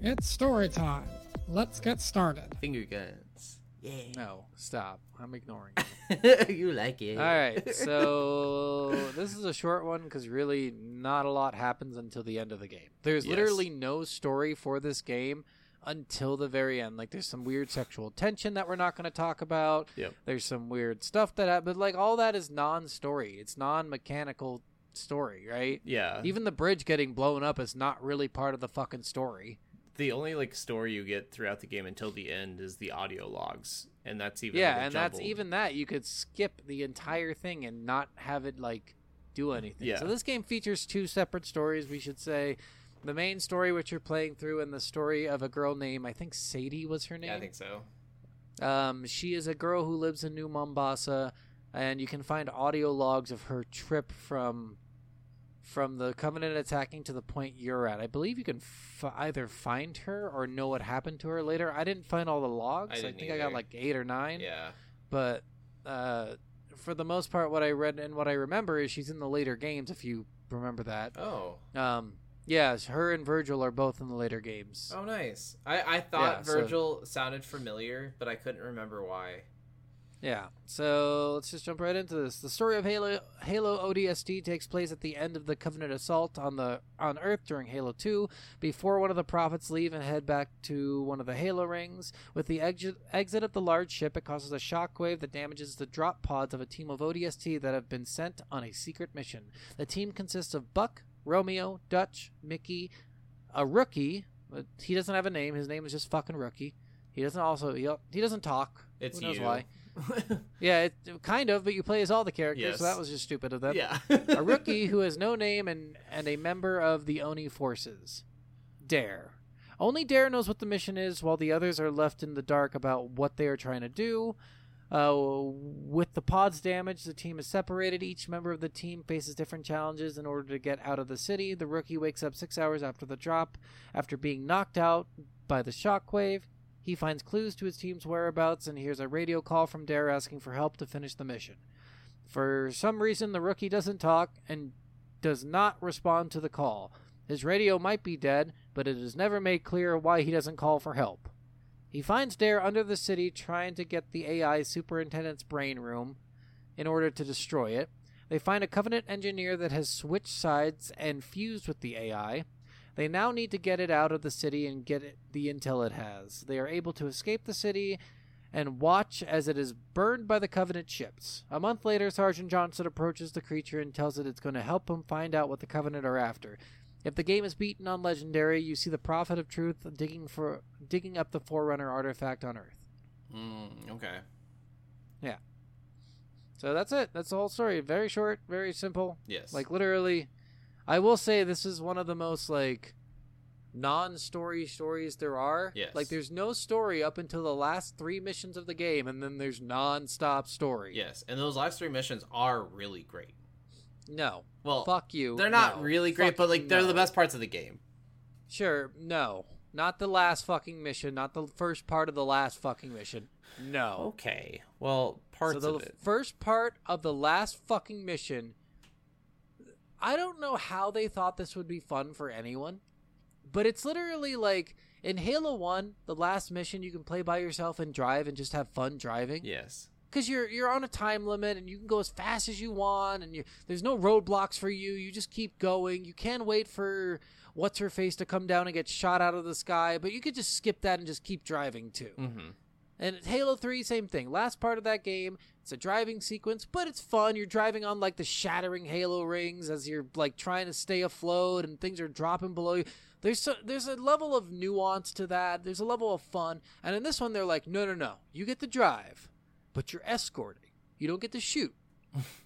It's story time. Let's get started. Finger guns. Yeah. No, stop. I'm ignoring you. You like it. All right. So this is a short one because really not a lot happens until the end of the game. There's yes. literally no story for this game until the very end. Like, there's some weird sexual tension that we're not going to talk about. Yep. There's some weird stuff that happens. But, like, all that is non-story. It's non-mechanical story, right? Yeah. Even the bridge getting blown up is not really part of the fucking story. The only, like, story you get throughout the game until the end is the audio logs, and that's even yeah, and jumbled. That's even that you could skip the entire thing and not have it, like, do anything. Yeah. So this game features two separate stories, we should say. The main story, which you're playing through, and the story of a girl named, I think Sadie was her name. Yeah, I think so. Um, she is a girl who lives in New Mombasa, and you can find audio logs of her trip from from the Covenant attacking to the point you're at. I believe you can f- either find her or know what happened to her later. I didn't find all the logs. I, I think either. I got like eight or nine. Yeah. But uh, for the most part, what I read and what I remember is she's in the later games, if you remember that. Oh. Um. Yes, her and Virgil are both in the later games. Oh, nice. I, I thought yeah, Virgil so. sounded familiar, but I couldn't remember why. Yeah, so let's just jump right into this. The story of Halo Halo O D S T takes place at the end of the Covenant assault on the on Earth during Halo two, before one of the prophets leave and head back to one of the Halo rings. With the exi- exit of the large ship, it causes a shockwave that damages the drop pods of a team of O D S T that have been sent on a secret mission. The team consists of Buck, Romeo, Dutch, Mickey, a rookie. But he doesn't have a name. His name is just fucking Rookie. He doesn't also he, he doesn't talk. It's Who knows you. Why? yeah, it, kind of. But you play as all the characters, yes. so that was just stupid of them. Yeah, a rookie who has no name and and a member of the O N I forces. Dare. Only Dare knows what the mission is, while the others are left in the dark about what they are trying to do. Uh, with the pods damaged, the team is separated. Each member of the team faces different challenges in order to get out of the city. The rookie wakes up six hours after the drop. After being knocked out by the shockwave, he finds clues to his team's whereabouts and hears a radio call from Dare asking for help to finish the mission. For some reason, the rookie doesn't talk and does not respond to the call. His radio might be dead, but it is never made clear why he doesn't call for help. He finds Dare under the city trying to get the A I superintendent's brain room in order to destroy it. They find a Covenant engineer that has switched sides and fused with the A I. They now need to get it out of the city and get it the intel it has. They are able to escape the city and watch as it is burned by the Covenant ships. A month later, Sergeant Johnson approaches the creature and tells it it's going to help him find out what the Covenant are after. If the game is beaten on Legendary, you see the Prophet of Truth digging for digging up the Forerunner artifact on Earth. Mm, okay. Yeah. So that's it. That's the whole story. Very short, very simple. Yes. Like, literally, I will say this is one of the most, like, non-story stories there are. Yes. Like, there's no story up until the last three missions of the game, and then there's non-stop story. Yes, and those last three missions are really great. No. Well, fuck you. They're not no. really great, fuck but like they're no. the best parts of the game. Sure. No. Not the last fucking mission. Not the first part of the last fucking mission. No. Okay. Well, parts so the of it. First part of the last fucking mission. I don't know how they thought this would be fun for anyone, but it's literally like in Halo one, the last mission you can play by yourself and drive and just have fun driving. Yes. Because you're you're on a time limit and you can go as fast as you want and you, there's no roadblocks for you. You just keep going. You can wait for What's-Her-Face to come down and get shot out of the sky, but you could just skip that and just keep driving too. Mm-hmm. And Halo three, same thing. Last part of that game, it's a driving sequence, but it's fun. You're driving on like the shattering Halo rings as you're like trying to stay afloat and things are dropping below you. There's so, there's a level of nuance to that. There's a level of fun. And in this one, they're like, no, no, no. You get to drive. But you're escorting. You don't get to shoot.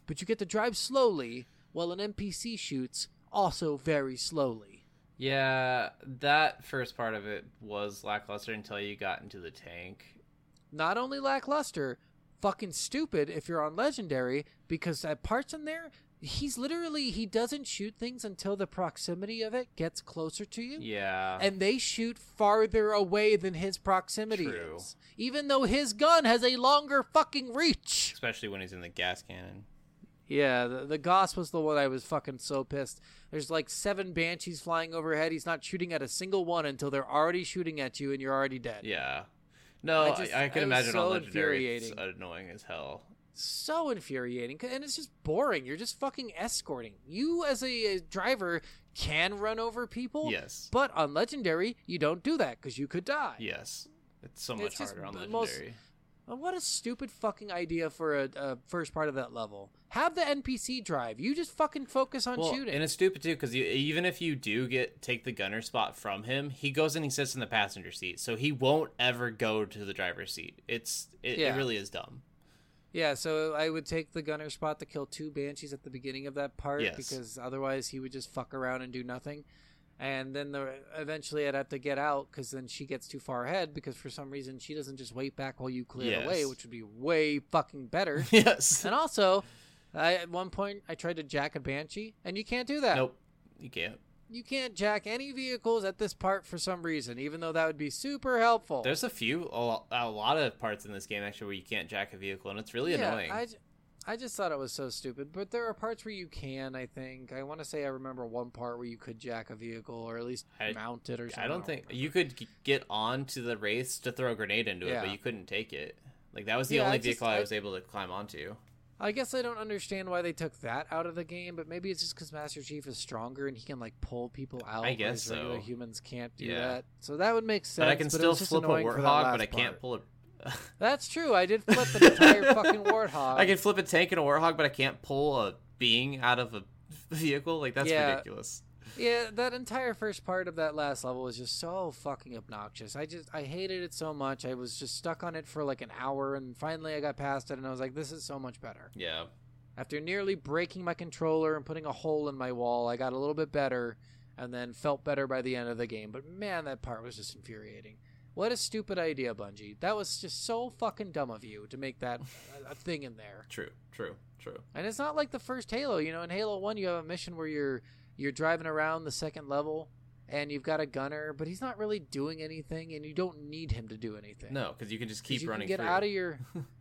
But you get to drive slowly while an N P C shoots also very slowly. Yeah, that first part of it was lackluster until you got into the tank. Not only lackluster, fucking stupid if you're on Legendary, because at parts in there, he's literally, he doesn't shoot things until the proximity of it gets closer to you. Yeah. And they shoot farther away than his proximity True. is. Even though his gun has a longer fucking reach. Especially when he's in the gas cannon. Yeah, the, the Goss was the one I was fucking so pissed. There's like seven Banshees flying overhead. He's not shooting at a single one until they're already shooting at you and you're already dead. Yeah. No, I, just, I, I can imagine so on Legendary it's annoying as hell. So infuriating, and it's just boring. You're just fucking escorting. You as a driver can run over people. Yes. But on Legendary, you don't do that because you could die. Yes. It's so much it's harder on Legendary. Most, what a stupid fucking idea for a, a first part of that level. Have the N P C drive. You just fucking focus on well, shooting. And it's stupid too because even if you do get take the gunner spot from him, he goes and he sits in the passenger seat, so he won't ever go to the driver's seat. It's it, yeah. it really is dumb. Yeah, so I would take the gunner spot to kill two banshees at the beginning of that part yes. because otherwise he would just fuck around and do nothing. And then the, eventually I'd have to get out because then she gets too far ahead because for some reason she doesn't just wait back while you clear yes. the way, which would be way fucking better. Yes. And also, I, at one point, I tried to jack a Banshee, and you can't do that. Nope, you can't. You can't jack any vehicles at this part for some reason, even though that would be super helpful. There's a few, a lot of parts in this game, actually, where you can't jack a vehicle, and it's really yeah, annoying. I, I just thought it was so stupid, but there are parts where you can, I think. I want to say I remember one part where you could jack a vehicle or at least I, mount it or something. I don't think... You could get onto the race to throw a grenade into yeah. it, but you couldn't take it. Like, that was the yeah, only I vehicle just, I was I, able to climb onto. I guess I don't understand why they took that out of the game, but maybe it's just because Master Chief is stronger and he can, like, pull people out. I guess so. Regular humans can't do yeah. that. So that would make sense. But I can but still flip a warthog, but I can't part. pull a... That's true. I did flip an entire fucking warthog. I can flip a tank and a warthog, but I can't pull a being out of a vehicle. Like, that's yeah. ridiculous. Yeah, that entire first part of that last level was just so fucking obnoxious. I just, I hated it so much. I was just stuck on it for like an hour, and finally I got past it, and I was like, this is so much better. Yeah. After nearly breaking my controller and putting a hole in my wall, I got a little bit better, and then felt better by the end of the game. But man, that part was just infuriating. What a stupid idea, Bungie. That was just so fucking dumb of you to make that a thing in there. True, true, true. And it's not like the first Halo. You know, in Halo one, you have a mission where you're you're driving around the second level, and you've got a gunner, but he's not really doing anything, and you don't need him to do anything. No, because you can just keep you running can get through. Out of your,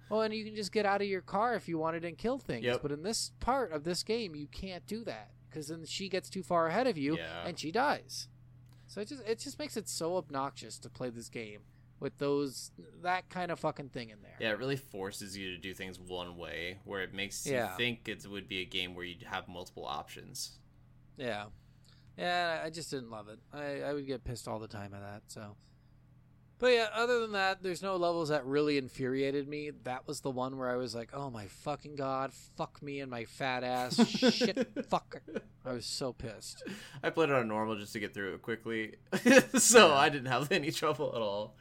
well, and you can just get out of your car if you wanted and kill things. Yep. But in this part of this game, you can't do that, because then she gets too far ahead of you, yeah. and she dies. So it just it just makes it so obnoxious to play this game with those that kind of fucking thing in there. Yeah, it really forces you to do things one way, where it makes yeah. you think it would be a game where you'd have multiple options. Yeah. Yeah, I just didn't love it. I, I would get pissed all the time at that, so... But yeah, other than that, there's no levels that really infuriated me. That was the one where I was like, oh my fucking god, fuck me and my fat ass, shit, fuck. I was so pissed. I played it on normal just to get through it quickly, so yeah. I didn't have any trouble at all.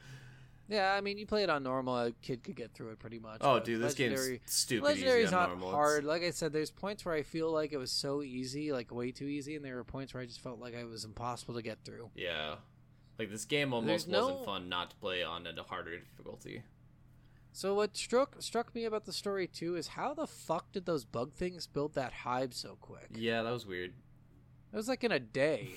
Yeah, I mean, you play it on normal, a kid could get through it pretty much. Oh, dude, this Legendary, game's stupid Legendary easy on not normal. Hard. Like I said, there's points where I feel like it was so easy, like way too easy, and there were points where I just felt like it was impossible to get through. Yeah. Like, this game almost no... wasn't fun not to play on a harder difficulty. So what struck struck me about the story, too, is how the fuck did those bug things build that hive so quick? Yeah, that was weird. It was, like, in a day.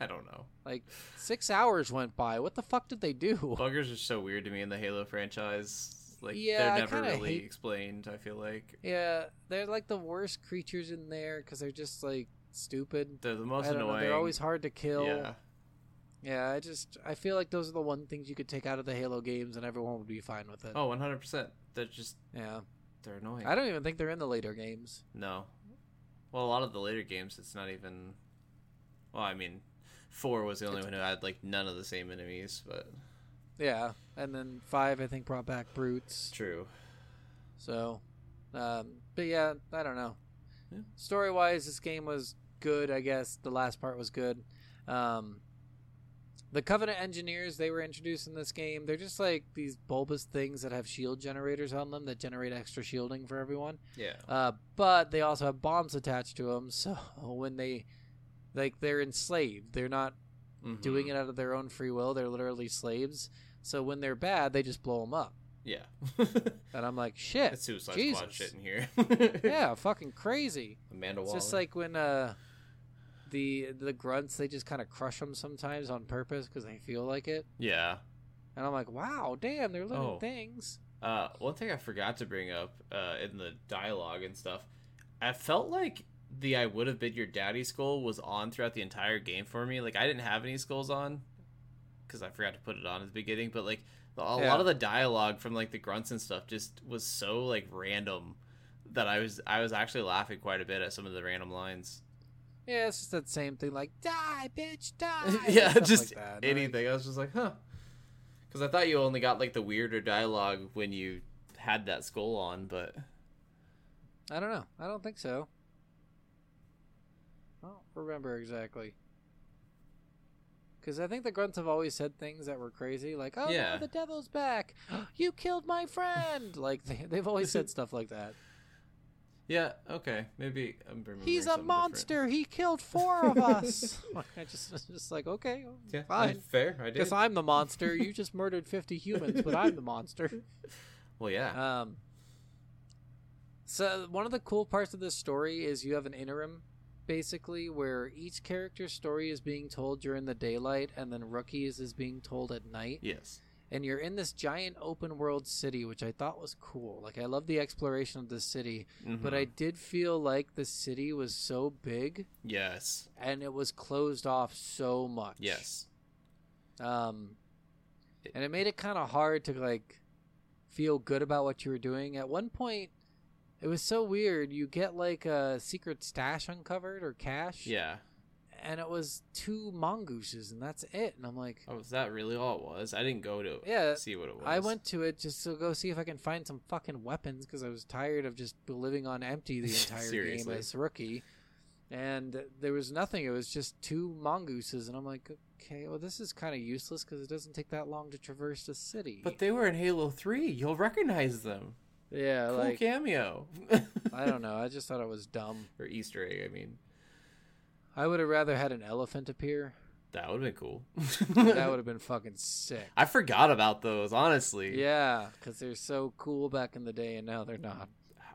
I don't know. Like, six hours went by. What the fuck did they do? Buggers are so weird to me in the Halo franchise. Like, yeah, they're never really hate... explained, I feel like. Yeah, they're, like, the worst creatures in there, because they're just, like, stupid. They're the most annoying. Know, they're always hard to kill. Yeah. Yeah, I just, I feel like those are the one things you could take out of the Halo games and everyone would be fine with it. Oh, one hundred percent. They're just, yeah, they're annoying. I don't even think they're in the later games. No. Well, a lot of the later games, it's not even, well, I mean, four was the only it's... one who had, like, none of the same enemies, but. Yeah, and then five, I think, brought back brutes. True. So, um, but yeah, I don't know. Yeah. Story-wise, this game was good, I guess. The last part was good. Um... The Covenant engineers, they were introduced in this game. They're just like these bulbous things that have shield generators on them that generate extra shielding for everyone. Yeah. Uh, but they also have bombs attached to them, so when they, like, they're enslaved. They're not mm-hmm. doing it out of their own free will. They're literally slaves. So when they're bad, they just blow them up. Yeah. And I'm like, shit. That's Suicide Jesus. Squad shit in here. Yeah, fucking crazy. Amanda Waller. It's just like when... Uh, The the grunts, they just kind of crush them sometimes on purpose because they feel like it. Yeah. And I'm like, wow, damn, they're little oh. things. Uh, one thing I forgot to bring up uh, in the dialogue and stuff, I felt like the I would have been your daddy skull was on throughout the entire game for me. Like, I didn't have any skulls on because I forgot to put it on at the beginning, but, like, A yeah. lot of the dialogue from like the grunts and stuff just was so like random that I was I was actually laughing quite a bit at some of the random lines. Yeah, it's just that same thing, like die, bitch, die. yeah, just like anything. Like, I was just like, huh, because I thought you only got like the weirder dialogue when you had that skull on, but I don't know. I don't think so. I don't remember exactly. Because I think the grunts have always said things that were crazy, like, oh, yeah. no, the devil's back. You killed my friend. Like, they, they've always said stuff like that. Yeah, okay. Maybe I'm remembering He's a monster. Different. He killed four of us. I just I just like, okay, well, yeah, fine. Fair, I did. Because I'm the monster. You just murdered fifty humans, but I'm the monster. Well, yeah. Um. So one of the cool parts of this story is you have an interim, basically, where each character's story is being told during the daylight, and then Rookie's is being told at night. Yes. And you're in this giant open world city, which I thought was cool. Like, I love the exploration of the city, mm-hmm. but I did feel like the city was so big. Yes. And it was closed off so much. Yes. Um, and it made it kind of hard to like feel good about what you were doing. At one point, it was so weird. You get like a secret stash uncovered or cache. Yeah. And it was two mongooses and that's it. And I'm like, oh, is that really all it was? I didn't go to yeah, see what it was. I went to it just to go see if I can find some fucking weapons because I was tired of just living on empty the entire game as Rookie. And there was nothing. It was just two mongooses. And I'm like, okay, well, this is kind of useless because it doesn't take that long to traverse the city. But they were in Halo three. You'll recognize them. Yeah, cool, like cameo. I don't know. I just thought it was dumb. Or Easter egg, I mean. I would have rather had an elephant appear. That would have been cool. That would have been fucking sick. I forgot about those, honestly. Yeah, because they're so cool back in the day, and now they're not.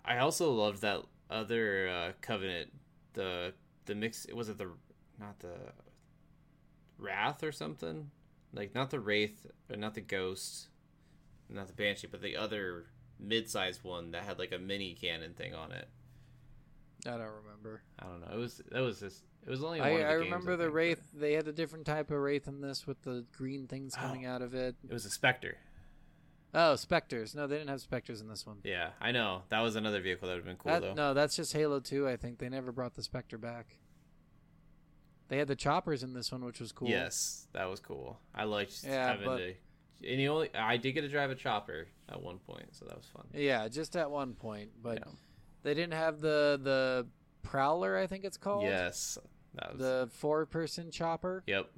I also loved that other uh, Covenant, the the mix. Was it the not the Wrath or something? Like not the Wraith, but not the Ghost, not the Banshee, but the other mid-sized one that had like a mini cannon thing on it. I don't remember. I don't know. It was that was just. It was only. One I, of the I games, remember I the wraith. But... They had a different type of wraith in this with the green things coming oh, out of it. It was a specter. Oh, specters! No, they didn't have specters in this one. Yeah, I know. That was another vehicle that would have been cool that, though. No, that's just Halo two. I think they never brought the specter back. They had the choppers in this one, which was cool. Yes, that was cool. I liked yeah, having but... to. And the only I did get to drive a chopper at one point, so that was fun. Yeah, just at one point, but. Yeah. They didn't have the, the Prowler, I think it's called. Yes. That was... The four-person chopper. Yep.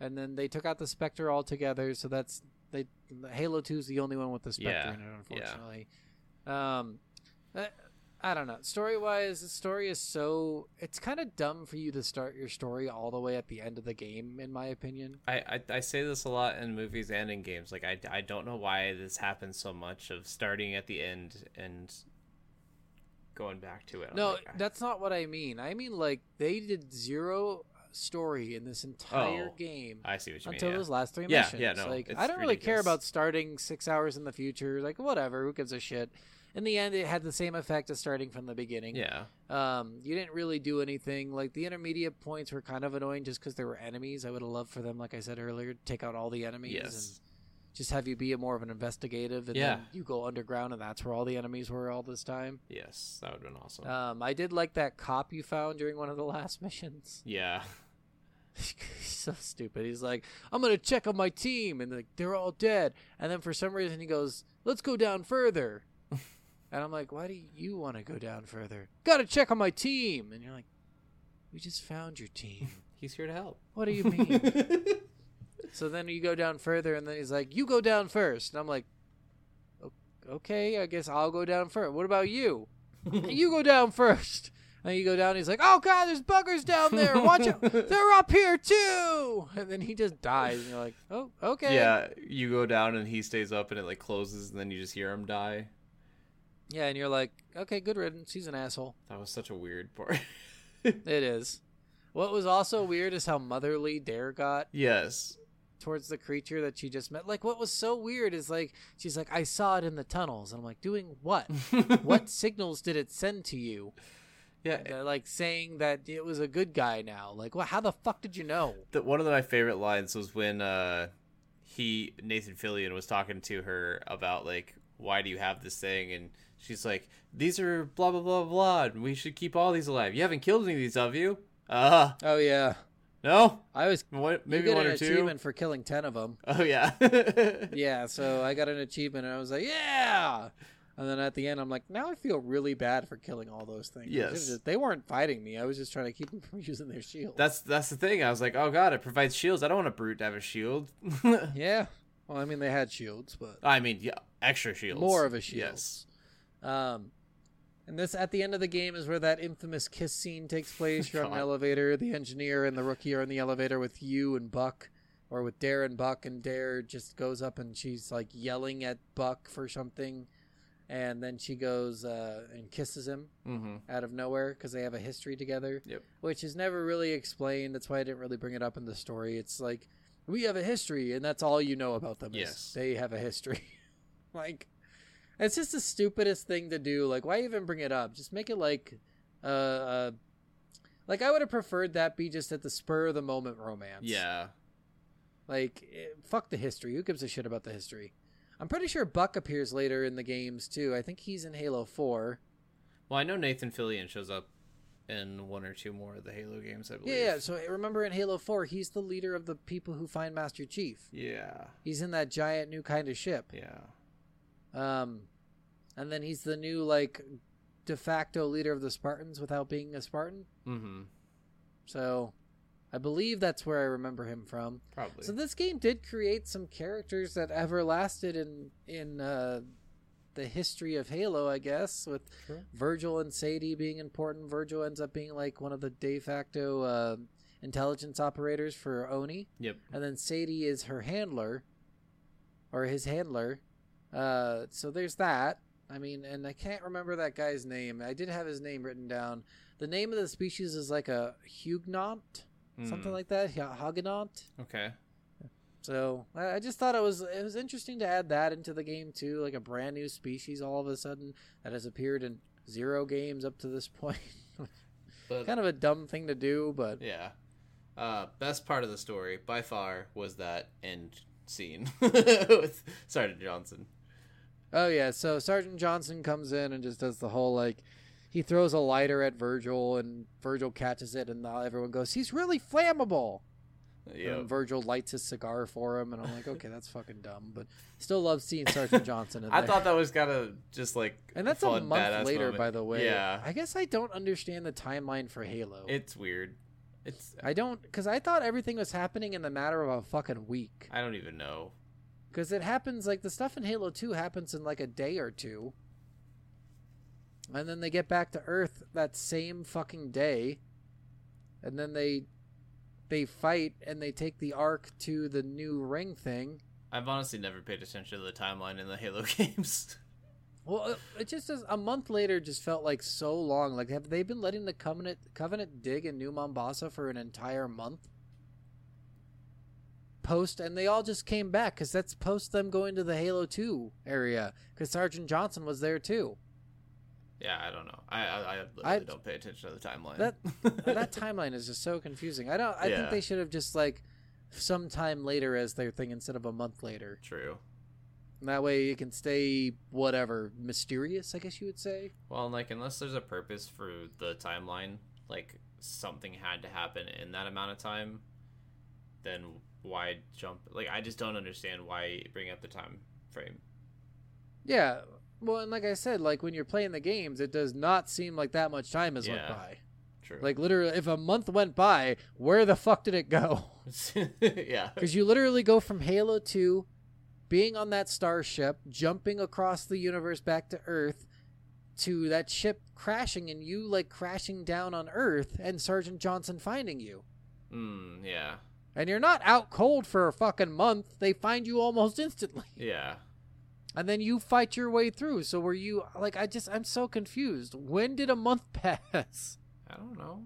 And then they took out the Spectre altogether, so that's... they Halo two is the only one with the Spectre yeah. in it, unfortunately. Yeah. Um, I, I don't know. Story-wise, the story is so... It's kind of dumb for you to start your story all the way at the end of the game, in my opinion. I, I, I say this a lot in movies and in games. Like, I, I don't know why this happens so much, of starting at the end and... going back to it. I'm no, like, that's not what I mean. I mean, like, they did zero story in this entire oh, game. I see what you until mean. Until yeah. those last three yeah, missions. Yeah, no, like, I don't ridiculous. really care about starting six hours in the future. Like, whatever. Who gives a shit? In the end, it had the same effect as starting from the beginning. Yeah. Um, you didn't really do anything. Like, the intermediate points were kind of annoying just because there were enemies. I would have loved for them, like I said earlier, to take out all the enemies. Yes. And just have you be a more of an investigative, and yeah. then you go underground, and that's where all the enemies were all this time. Yes, that would have been awesome. Um, I did like that cop you found during one of the last missions. Yeah. He's so stupid. He's like, I'm going to check on my team, and like they're all dead. And then for some reason he goes, let's go down further. And I'm like, why do you want to go down further? Got to check on my team. And you're like, we just found your team. He's here to help. What do you mean? So then you go down further, and then he's like, you go down first. And I'm like, okay, I guess I'll go down first. What about you? You go down first. And you go down, and he's like, oh, God, there's buggers down there. Watch out. They're up here, too. And then he just dies, and you're like, oh, okay. Yeah, you go down, and he stays up, and it, like, closes, and then you just hear him die. Yeah, and you're like, okay, good riddance. He's an asshole. That was such a weird part. It is. What was also weird is how motherly Dare got. Yes. Towards the creature that she just met. Like, what was so weird is, like, she's like, I saw it in the tunnels. And I'm like, doing what? What signals did it send to you? Yeah. They're, like, saying that it was a good guy now. Like, well, how the fuck did you know? The, one of my favorite lines was when uh, he Nathan Fillion was talking to her about, like, why do you have this thing? And she's like, these are blah, blah, blah, blah, and we should keep all these alive. You haven't killed any of these, have you? Uh, oh, yeah. No? I was... What, maybe one or two? You get an achievement for killing ten of them. Oh, yeah. Yeah, so I got an achievement, and I was like, yeah! And then at the end, I'm like, now I feel really bad for killing all those things. Yes. Just, they weren't fighting me. I was just trying to keep them from using their shield. That's that's the thing. I was like, oh, God, it provides shields. I don't want a brute to have a shield. Yeah. Well, I mean, they had shields, but... I mean, yeah, extra shields. More of a shield. Yes. Um, and this, at the end of the game, is where that infamous kiss scene takes place. You're on an elevator. The engineer and the rookie are in the elevator with you and Buck, or with Dare and Buck, and Dare just goes up and she's, like, yelling at Buck for something. And then she goes uh, and kisses him mm-hmm. out of nowhere because they have a history together, yep. which is never really explained. That's why I didn't really bring it up in the story. It's like, we have a history, and that's all you know about them. Yes. Is they have a history. Like, it's just the stupidest thing to do. Like, why even bring it up? Just make it like, uh, uh like I would have preferred that be just at the spur of the moment romance. Yeah. Like, it, fuck the history. Who gives a shit about the history? I'm pretty sure Buck appears later in the games, too. I think he's in Halo four. Well, I know Nathan Fillion shows up in one or two more of the Halo games, I believe. Yeah, yeah. So remember in Halo four, he's the leader of the people who find Master Chief. Yeah. He's in that giant new kind of ship. Yeah. Um, and then he's the new, like, de facto leader of the Spartans without being a Spartan. Mm-hmm. So... I believe that's where I remember him from. Probably. So this game did create some characters that ever lasted in in uh, the history of Halo, I guess, with sure. Virgil and Sadie being important. Virgil ends up being like one of the de facto uh, intelligence operators for O N I. Yep. And then Sadie is her handler, or his handler. Uh, so there's that. I mean, and I can't remember that guy's name. I did have his name written down. The name of the species is like a Huguenot. Something like that, Hagenant. Okay. So I just thought it was it was interesting to add that into the game too, like a brand new species all of a sudden that has appeared in zero games up to this point. But, kind of a dumb thing to do, but yeah. Uh, best part of the story by far was that end scene with Sergeant Johnson. Oh yeah, so Sergeant Johnson comes in and just does the whole like. He throws a lighter at Virgil, and Virgil catches it, and everyone goes, he's really flammable. Yep. And Virgil lights his cigar for him, and I'm like, okay, that's fucking dumb, but still love seeing Sergeant Johnson in I there. Thought that was kind of just like and that's fun, a month later, moment. By the way. Yeah. I guess I don't understand the timeline for Halo. It's weird. It's I don't, because I thought everything was happening in the matter of a fucking week. I don't even know. Because it happens, like, the stuff in Halo two happens in, like, a day or two. And then they get back to Earth that same fucking day. And then they they fight and they take the Ark to the new ring thing. I've honestly never paid attention to the timeline in the Halo games. Well, it just is, a month later just felt like so long. Like, have they been letting the Covenant, Covenant dig in New Mombasa for an entire month? Post, and they all just came back because that's post them going to the Halo two area because Sergeant Johnson was there too. Yeah, I don't know. I I, I literally I, don't pay attention to the timeline. That that timeline is just so confusing. I don't. I yeah. think they should have just like sometime later as their thing instead of a month later. True. And that way you can stay whatever mysterious, I guess you would say. Well, like unless there's a purpose for the timeline, like something had to happen in that amount of time, then why jump? Like I just don't understand why bring up the time frame. Yeah. Well, and like I said, like when you're playing the games, it does not seem like that much time has yeah, went by. True. Like literally, if a month went by, where the fuck did it go? Yeah. Because you literally go from Halo two, being on that starship, jumping across the universe back to Earth, to that ship crashing and you like crashing down on Earth and Sergeant Johnson finding you. Mm, yeah. And you're not out cold for a fucking month. They find you almost instantly. Yeah. And then you fight your way through. So were you like, I just, I'm so confused. When did a month pass? I don't know.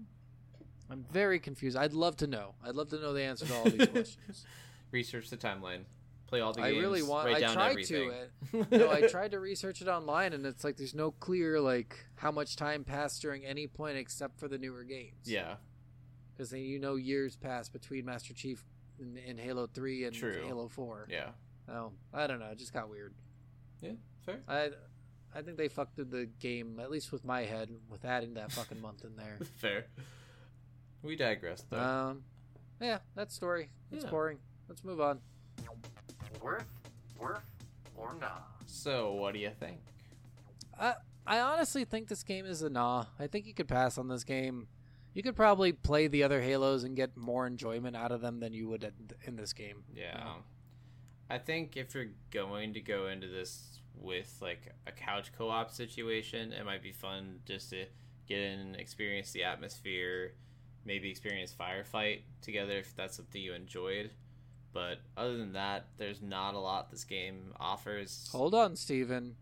I'm very confused. I'd love to know. I'd love to know the answer to all these questions. Research the timeline. Play all the I games. I really want, write I down tried everything. To. No, I tried to research it online and it's like, there's no clear, like how much time passed during any point except for the newer games. Yeah. Because then, you know, years passed between Master Chief in, in Halo three and True. Halo four. Yeah. Oh, I don't know. It just got weird. Yeah, fair. I I think they fucked with the game, at least with my head, with adding that fucking month in there. Fair. We digress, though. Um, yeah, that story. It's yeah. boring. Let's move on. Worth, worth, or nah. So, what do you think? I I honestly think this game is a nah. I think you could pass on this game. You could probably play the other Halos and get more enjoyment out of them than you would in this game. Yeah. You know? I think if you're going to go into this with like a couch co-op situation, it might be fun just to get in, experience the atmosphere, maybe experience firefight together if that's something you enjoyed. But other than that, there's not a lot this game offers. Hold on, Steven.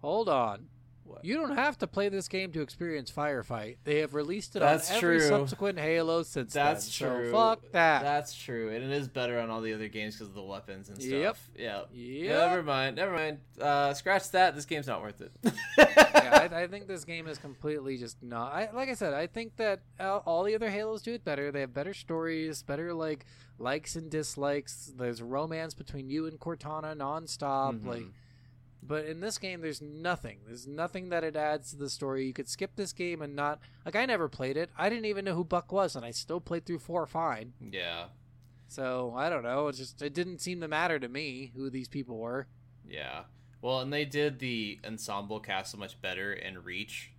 Hold on. What? You don't have to play this game to experience Firefight. They have released it That's on every true. subsequent Halo since That's then. True. So fuck that. That's true. And it is better on all the other games because of the weapons and stuff. Yep. Yeah. Yep. Never mind. Never mind. Uh, scratch that. This game's not worth it. yeah, I, I think this game is completely just not. I, like I said, I think that all the other Halos do it better. They have better stories, better like likes and dislikes. There's romance between you and Cortana nonstop. Mm-hmm. Like. But in this game, there's nothing. There's nothing that it adds to the story. You could skip this game and not... Like, I never played it. I didn't even know who Buck was, and I still played through four fine. Yeah. So, I don't know. It just it didn't seem to matter to me who these people were. Yeah. Well, and they did the ensemble cast so much better in Reach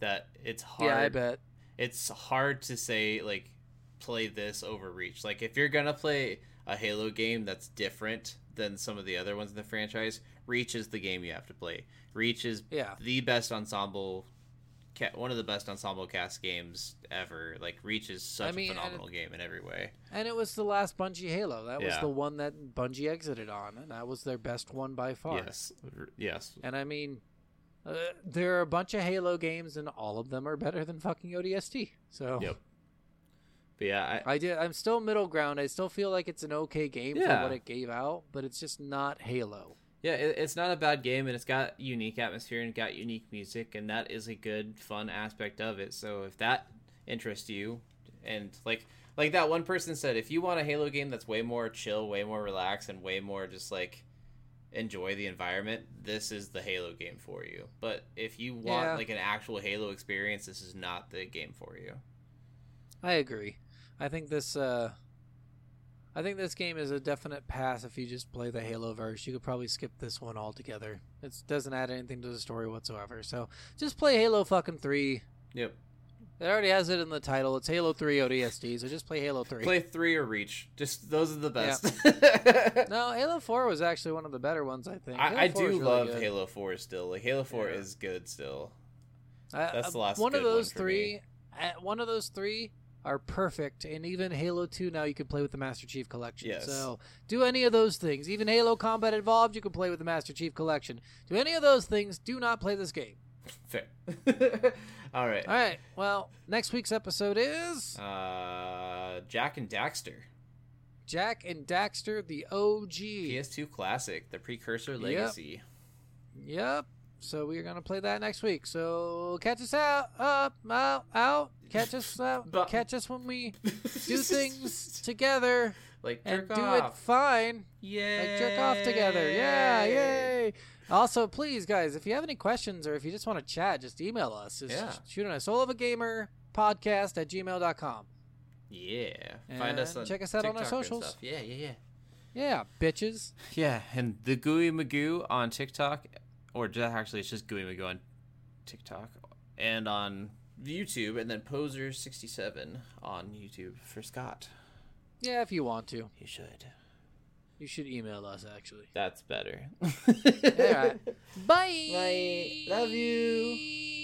that it's hard... Yeah, I bet. It's hard to say, like, play this over Reach. Like, if you're going to play a Halo game that's different than some of the other ones in the franchise, Reach is the game you have to play. Reach is yeah. the best ensemble, one of the best ensemble cast games ever. Like, Reach is such I mean, a phenomenal it, game in every way. And it was the last Bungie Halo. That yeah. was the one that Bungie exited on, and that was their best one by far. Yes, yes. And I mean, uh, there are a bunch of Halo games, and all of them are better than fucking O D S T. So. Yep. But yeah, I, I did. I'm still middle ground. I still feel like it's an okay game yeah. for what it gave out, but it's just not Halo. Yeah, it, it's not a bad game, and it's got unique atmosphere and got unique music, and that is a good, fun aspect of it. So if that interests you, and like like that one person said, if you want a Halo game that's way more chill, way more relaxed, and way more just like enjoy the environment, this is the Halo game for you. But if you want yeah. like an actual Halo experience, this is not the game for you. I agree. I think this uh, I think this game is a definite pass if you just play the Haloverse. You could probably skip this one altogether. It doesn't add anything to the story whatsoever. So just play Halo fucking three. Yep. It already has it in the title. It's Halo three O D S T, so just play Halo three. Play three or Reach. Just those are the best. Yeah. No, Halo four was actually one of the better ones, I think. I, I do really love good. Halo four still. Like, Halo four yeah. is good still. That's uh, the last one of those one three. Uh, one of those three are perfect, and even Halo two now you can play with the Master Chief Collection. Yes. So do any of those things. Even Halo Combat Evolved you can play with the Master Chief Collection. Do any of those things, do not play this game. Fair. All right. All right. Well, next week's episode is... Uh, Jack and Daxter. Jack and Daxter, the O G. P S two Classic, the precursor legacy. Yep. yep. So we're going to play that next week. So catch us out, up, out, out. Catch us out. But, catch us when we do things together. Like jerk and off. Do it fine. Yay. Like jerk off together. Yeah, yay. Also, please, guys, if you have any questions or if you just want to chat, just email us. Just yeah. shoot on us. soulofagamerpodcast at gmail dot com. Yeah. And Find us on check us out TikTok on our socials. Yeah, yeah, yeah. Yeah, bitches. Yeah, and the Gooey Magoo on TikTok. Or just, actually, it's just Gooey Magoo on TikTok and on YouTube, and then Poser sixty-seven on YouTube for Scott. Yeah, if you want to. You should. You should email us, actually. That's better. All right. Bye. Bye. Love you.